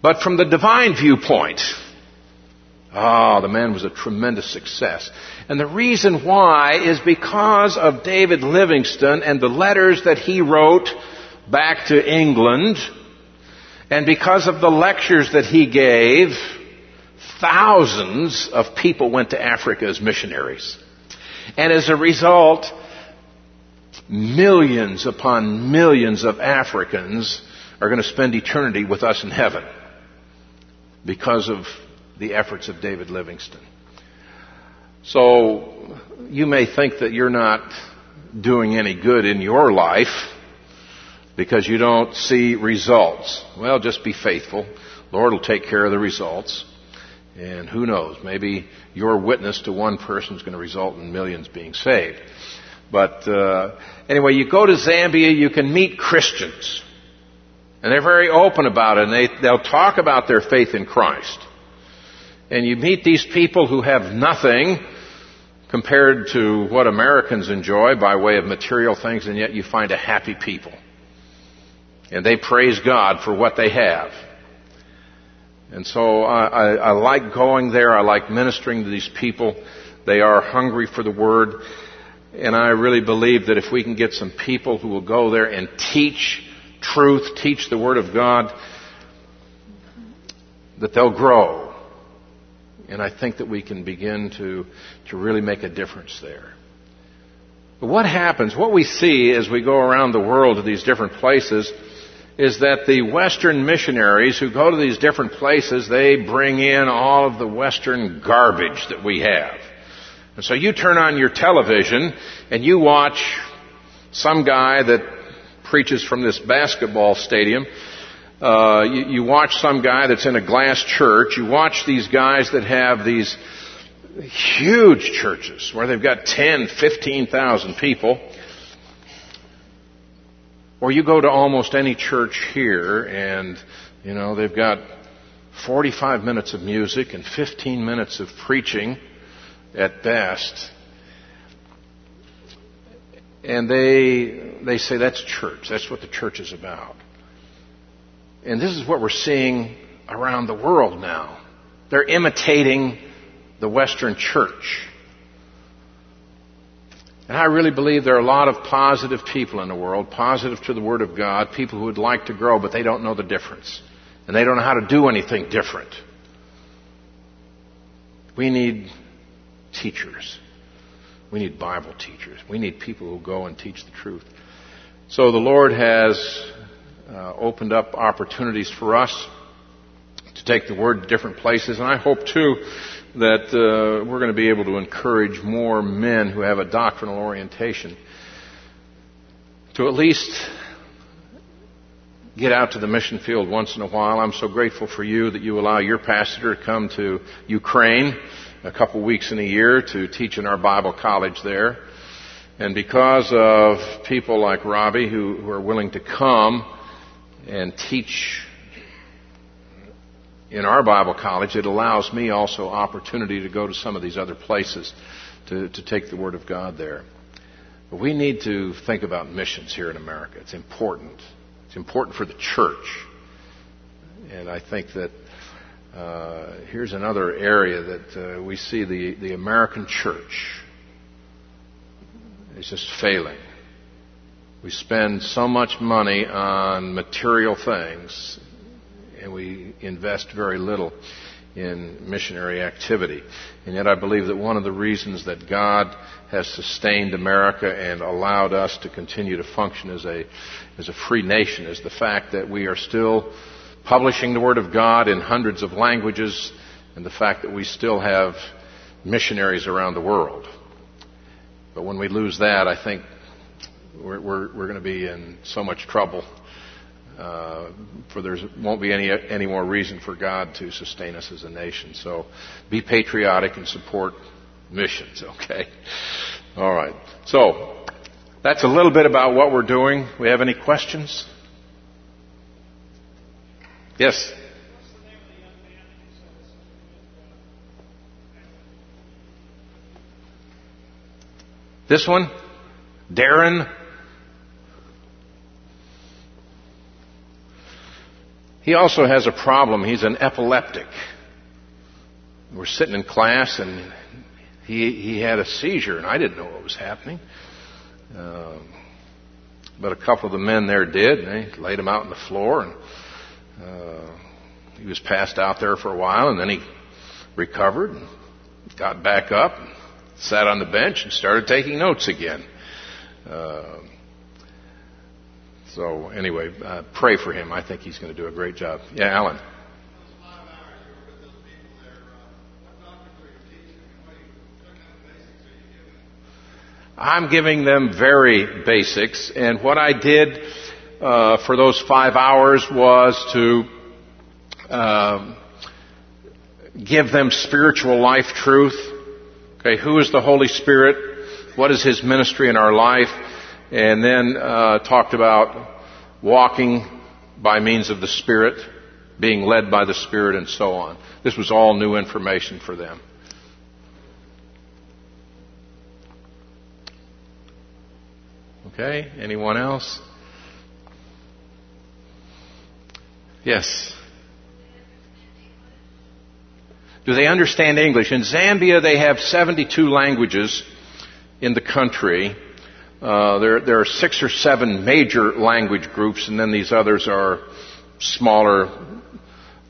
But from the divine viewpoint, oh, the man was a tremendous success. And the reason why is because of David Livingstone and the letters that he wrote back to England, and because of the lectures that he gave, thousands of people went to Africa as missionaries. And as a result, millions upon millions of Africans are going to spend eternity with us in heaven because of the efforts of David Livingstone. So you may think that you're not doing any good in your life because you don't see results. Well, just be faithful. Lord will take care of the results. And who knows, maybe your witness to one person is going to result in millions being saved. But uh, anyway, you go to Zambia, you can meet Christians. And they're very open about it, and they, they'll talk about their faith in Christ. And you meet these people who have nothing compared to what Americans enjoy by way of material things, and yet you find a happy people. And they praise God for what they have. And so I, I, I like going there. I like ministering to these people. They are hungry for the Word. And I really believe that if we can get some people who will go there and teach truth, teach the Word of God, that they'll grow. And I think that we can begin to, to really make a difference there. But what happens, what we see as we go around the world to these different places, is that the Western missionaries who go to these different places, they bring in all of the Western garbage that we have. And so you turn on your television and you watch some guy that preaches from this basketball stadium. Uh, you, you watch some guy that's in a glass church. You watch these guys that have these huge churches where they've got ten, fifteen thousand people. Or you go to almost any church here and, you know, they've got forty-five minutes of music and fifteen minutes of preaching at best. And they they say that's church. That's what the church is about. And this is what we're seeing around the world now. They're imitating the Western church. And I really believe there are a lot of positive people in the world, positive to the Word of God, people who would like to grow, but they don't know the difference. And they don't know how to do anything different. We need teachers. We need Bible teachers. We need people who go and teach the truth. So the Lord has uh, opened up opportunities for us to take the Word to different places. And I hope, too, that uh, we're going to be able to encourage more men who have a doctrinal orientation to at least get out to the mission field once in a while. I'm so grateful for you that you allow your pastor to come to Ukraine a couple weeks in a year to teach in our Bible college there. And because of people like Robbie who, who are willing to come and teach in our Bible college, it allows me also opportunity to go to some of these other places to, to take the Word of God there. But we need to think about missions here in America. It's important. It's important for the church. And I think that uh, here's another area that uh, we see the, the American church is just failing. We spend so much money on material things, and we invest very little in missionary activity. And yet I believe that one of the reasons that God has sustained America and allowed us to continue to function as a as a free nation is the fact that we are still publishing the Word of God in hundreds of languages, and the fact that we still have missionaries around the world. But when we lose that, I think we're, we're, we're going to be in so much trouble. Uh, for there won't be any any more reason for God to sustain us as a nation. So be patriotic and support missions, okay? All right. So that's a little bit about what we're doing. We have any questions? Yes? This one? Darren? He also has a problem. He's an epileptic. We're sitting in class, and he he had a seizure, and I didn't know what was happening. Um, but a couple of the men there did, and they laid him out on the floor, and uh, he was passed out there for a while, and then he recovered and got back up, and sat on the bench, and started taking notes again. Uh, So anyway, uh, pray for him. I think he's going to do a great job. Yeah, Alan. I'm giving them very basics. And what I did uh, for those five hours was to uh, give them spiritual life truth. Okay, who is the Holy Spirit? What is His ministry in our life? And then uh, talked about walking by means of the Spirit, being led by the Spirit, and so on. This was all new information for them. Okay, anyone else? Yes. Do they understand English? In Zambia, they have seventy-two languages in the country. Uh, there, there are six or seven major language groups, and then these others are smaller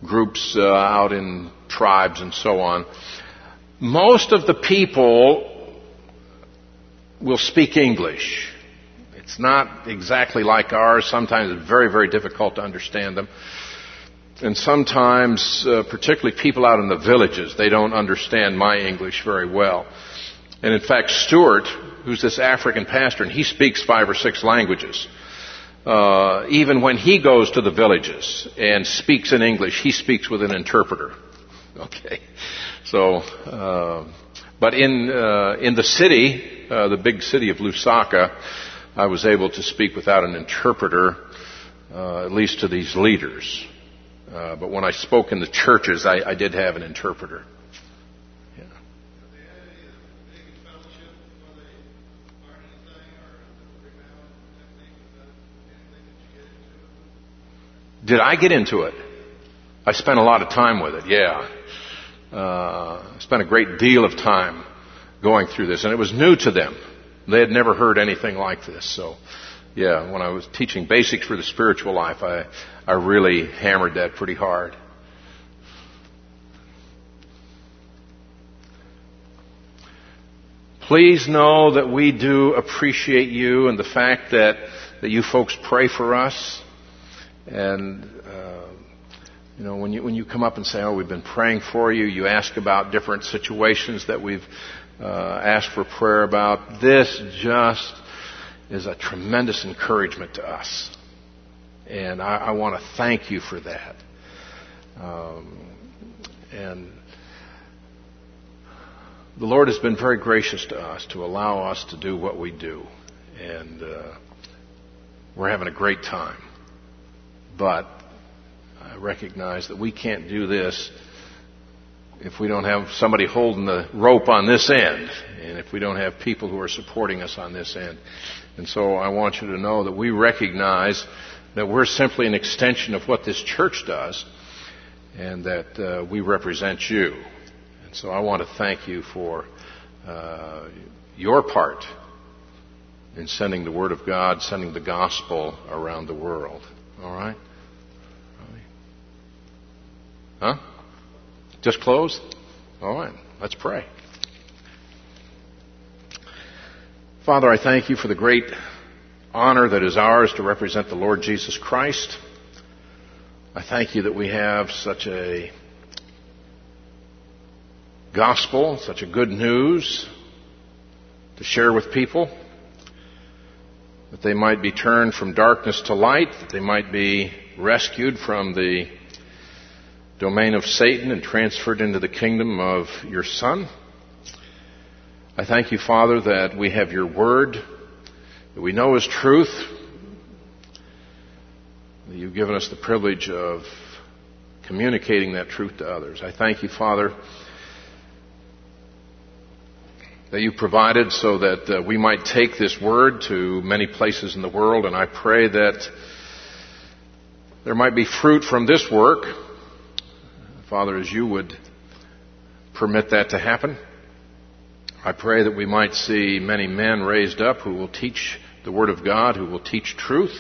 groups uh, out in tribes and so on. Most of the people will speak English. It's not exactly like ours. Sometimes it's very, very difficult to understand them. And sometimes, uh, particularly people out in the villages, they don't understand my English very well. And in fact, Stuart, who's this African pastor, and he speaks five or six languages. Uh, even when he goes to the villages and speaks in English, he speaks with an interpreter. Okay. So, uh, but in, uh, in the city, uh, the big city of Lusaka, I was able to speak without an interpreter, uh, at least to these leaders. Uh, but when I spoke in the churches, I, I did have an interpreter. Yeah. Did I get into it? I spent a lot of time with it, yeah. Uh, I spent a great deal of time going through this, and it was new to them. They had never heard anything like this. So, yeah, when I was teaching basics for the spiritual life, I, I really hammered that pretty hard. Please know that we do appreciate you and the fact that, that you folks pray for us. And, uh, you know, when you, when you come up and say, oh, we've been praying for you, you ask about different situations that we've Uh, ask for prayer about. This just is a tremendous encouragement to us. And I, I want to thank you for that. Um, and the Lord has been very gracious to us to allow us to do what we do. And uh, we're having a great time. But I recognize that we can't do this if we don't have somebody holding the rope on this end, and if we don't have people who are supporting us on this end. And so I want you to know that we recognize that we're simply an extension of what this church does, and that uh, we represent you. And so I want to thank you for uh, your part in sending the Word of God, sending the gospel around the world. All right? Huh? Just close? All right, let's pray. Father, I thank you for the great honor that is ours to represent the Lord Jesus Christ. I thank you that we have such a gospel, such a good news to share with people, that they might be turned from darkness to light, that they might be rescued from the domain of Satan and transferred into the kingdom of your Son. I thank you, Father, that we have your word, that we know is truth, that you've given us the privilege of communicating that truth to others. I thank you, Father, that you provided so that uh, we might take this word to many places in the world, and I pray that there might be fruit from this work, Father, as you would permit that to happen. I pray that we might see many men raised up who will teach the Word of God, who will teach truth,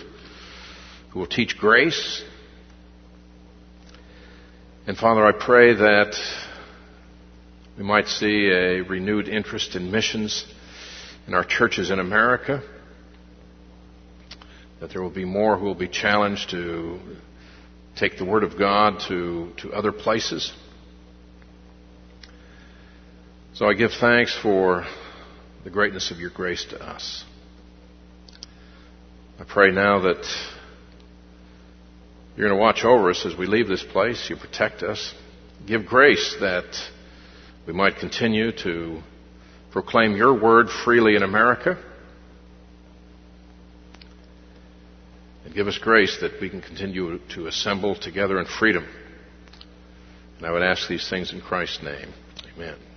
who will teach grace. And Father, I pray that we might see a renewed interest in missions in our churches in America, that there will be more who will be challenged to take the Word of God to, to other places. So I give thanks for the greatness of your grace to us. I pray now that you're going to watch over us as we leave this place. You protect us. give grace that we might continue to proclaim your word freely in America. And give us grace that we can continue to assemble together in freedom. And I would ask these things in Christ's name. Amen.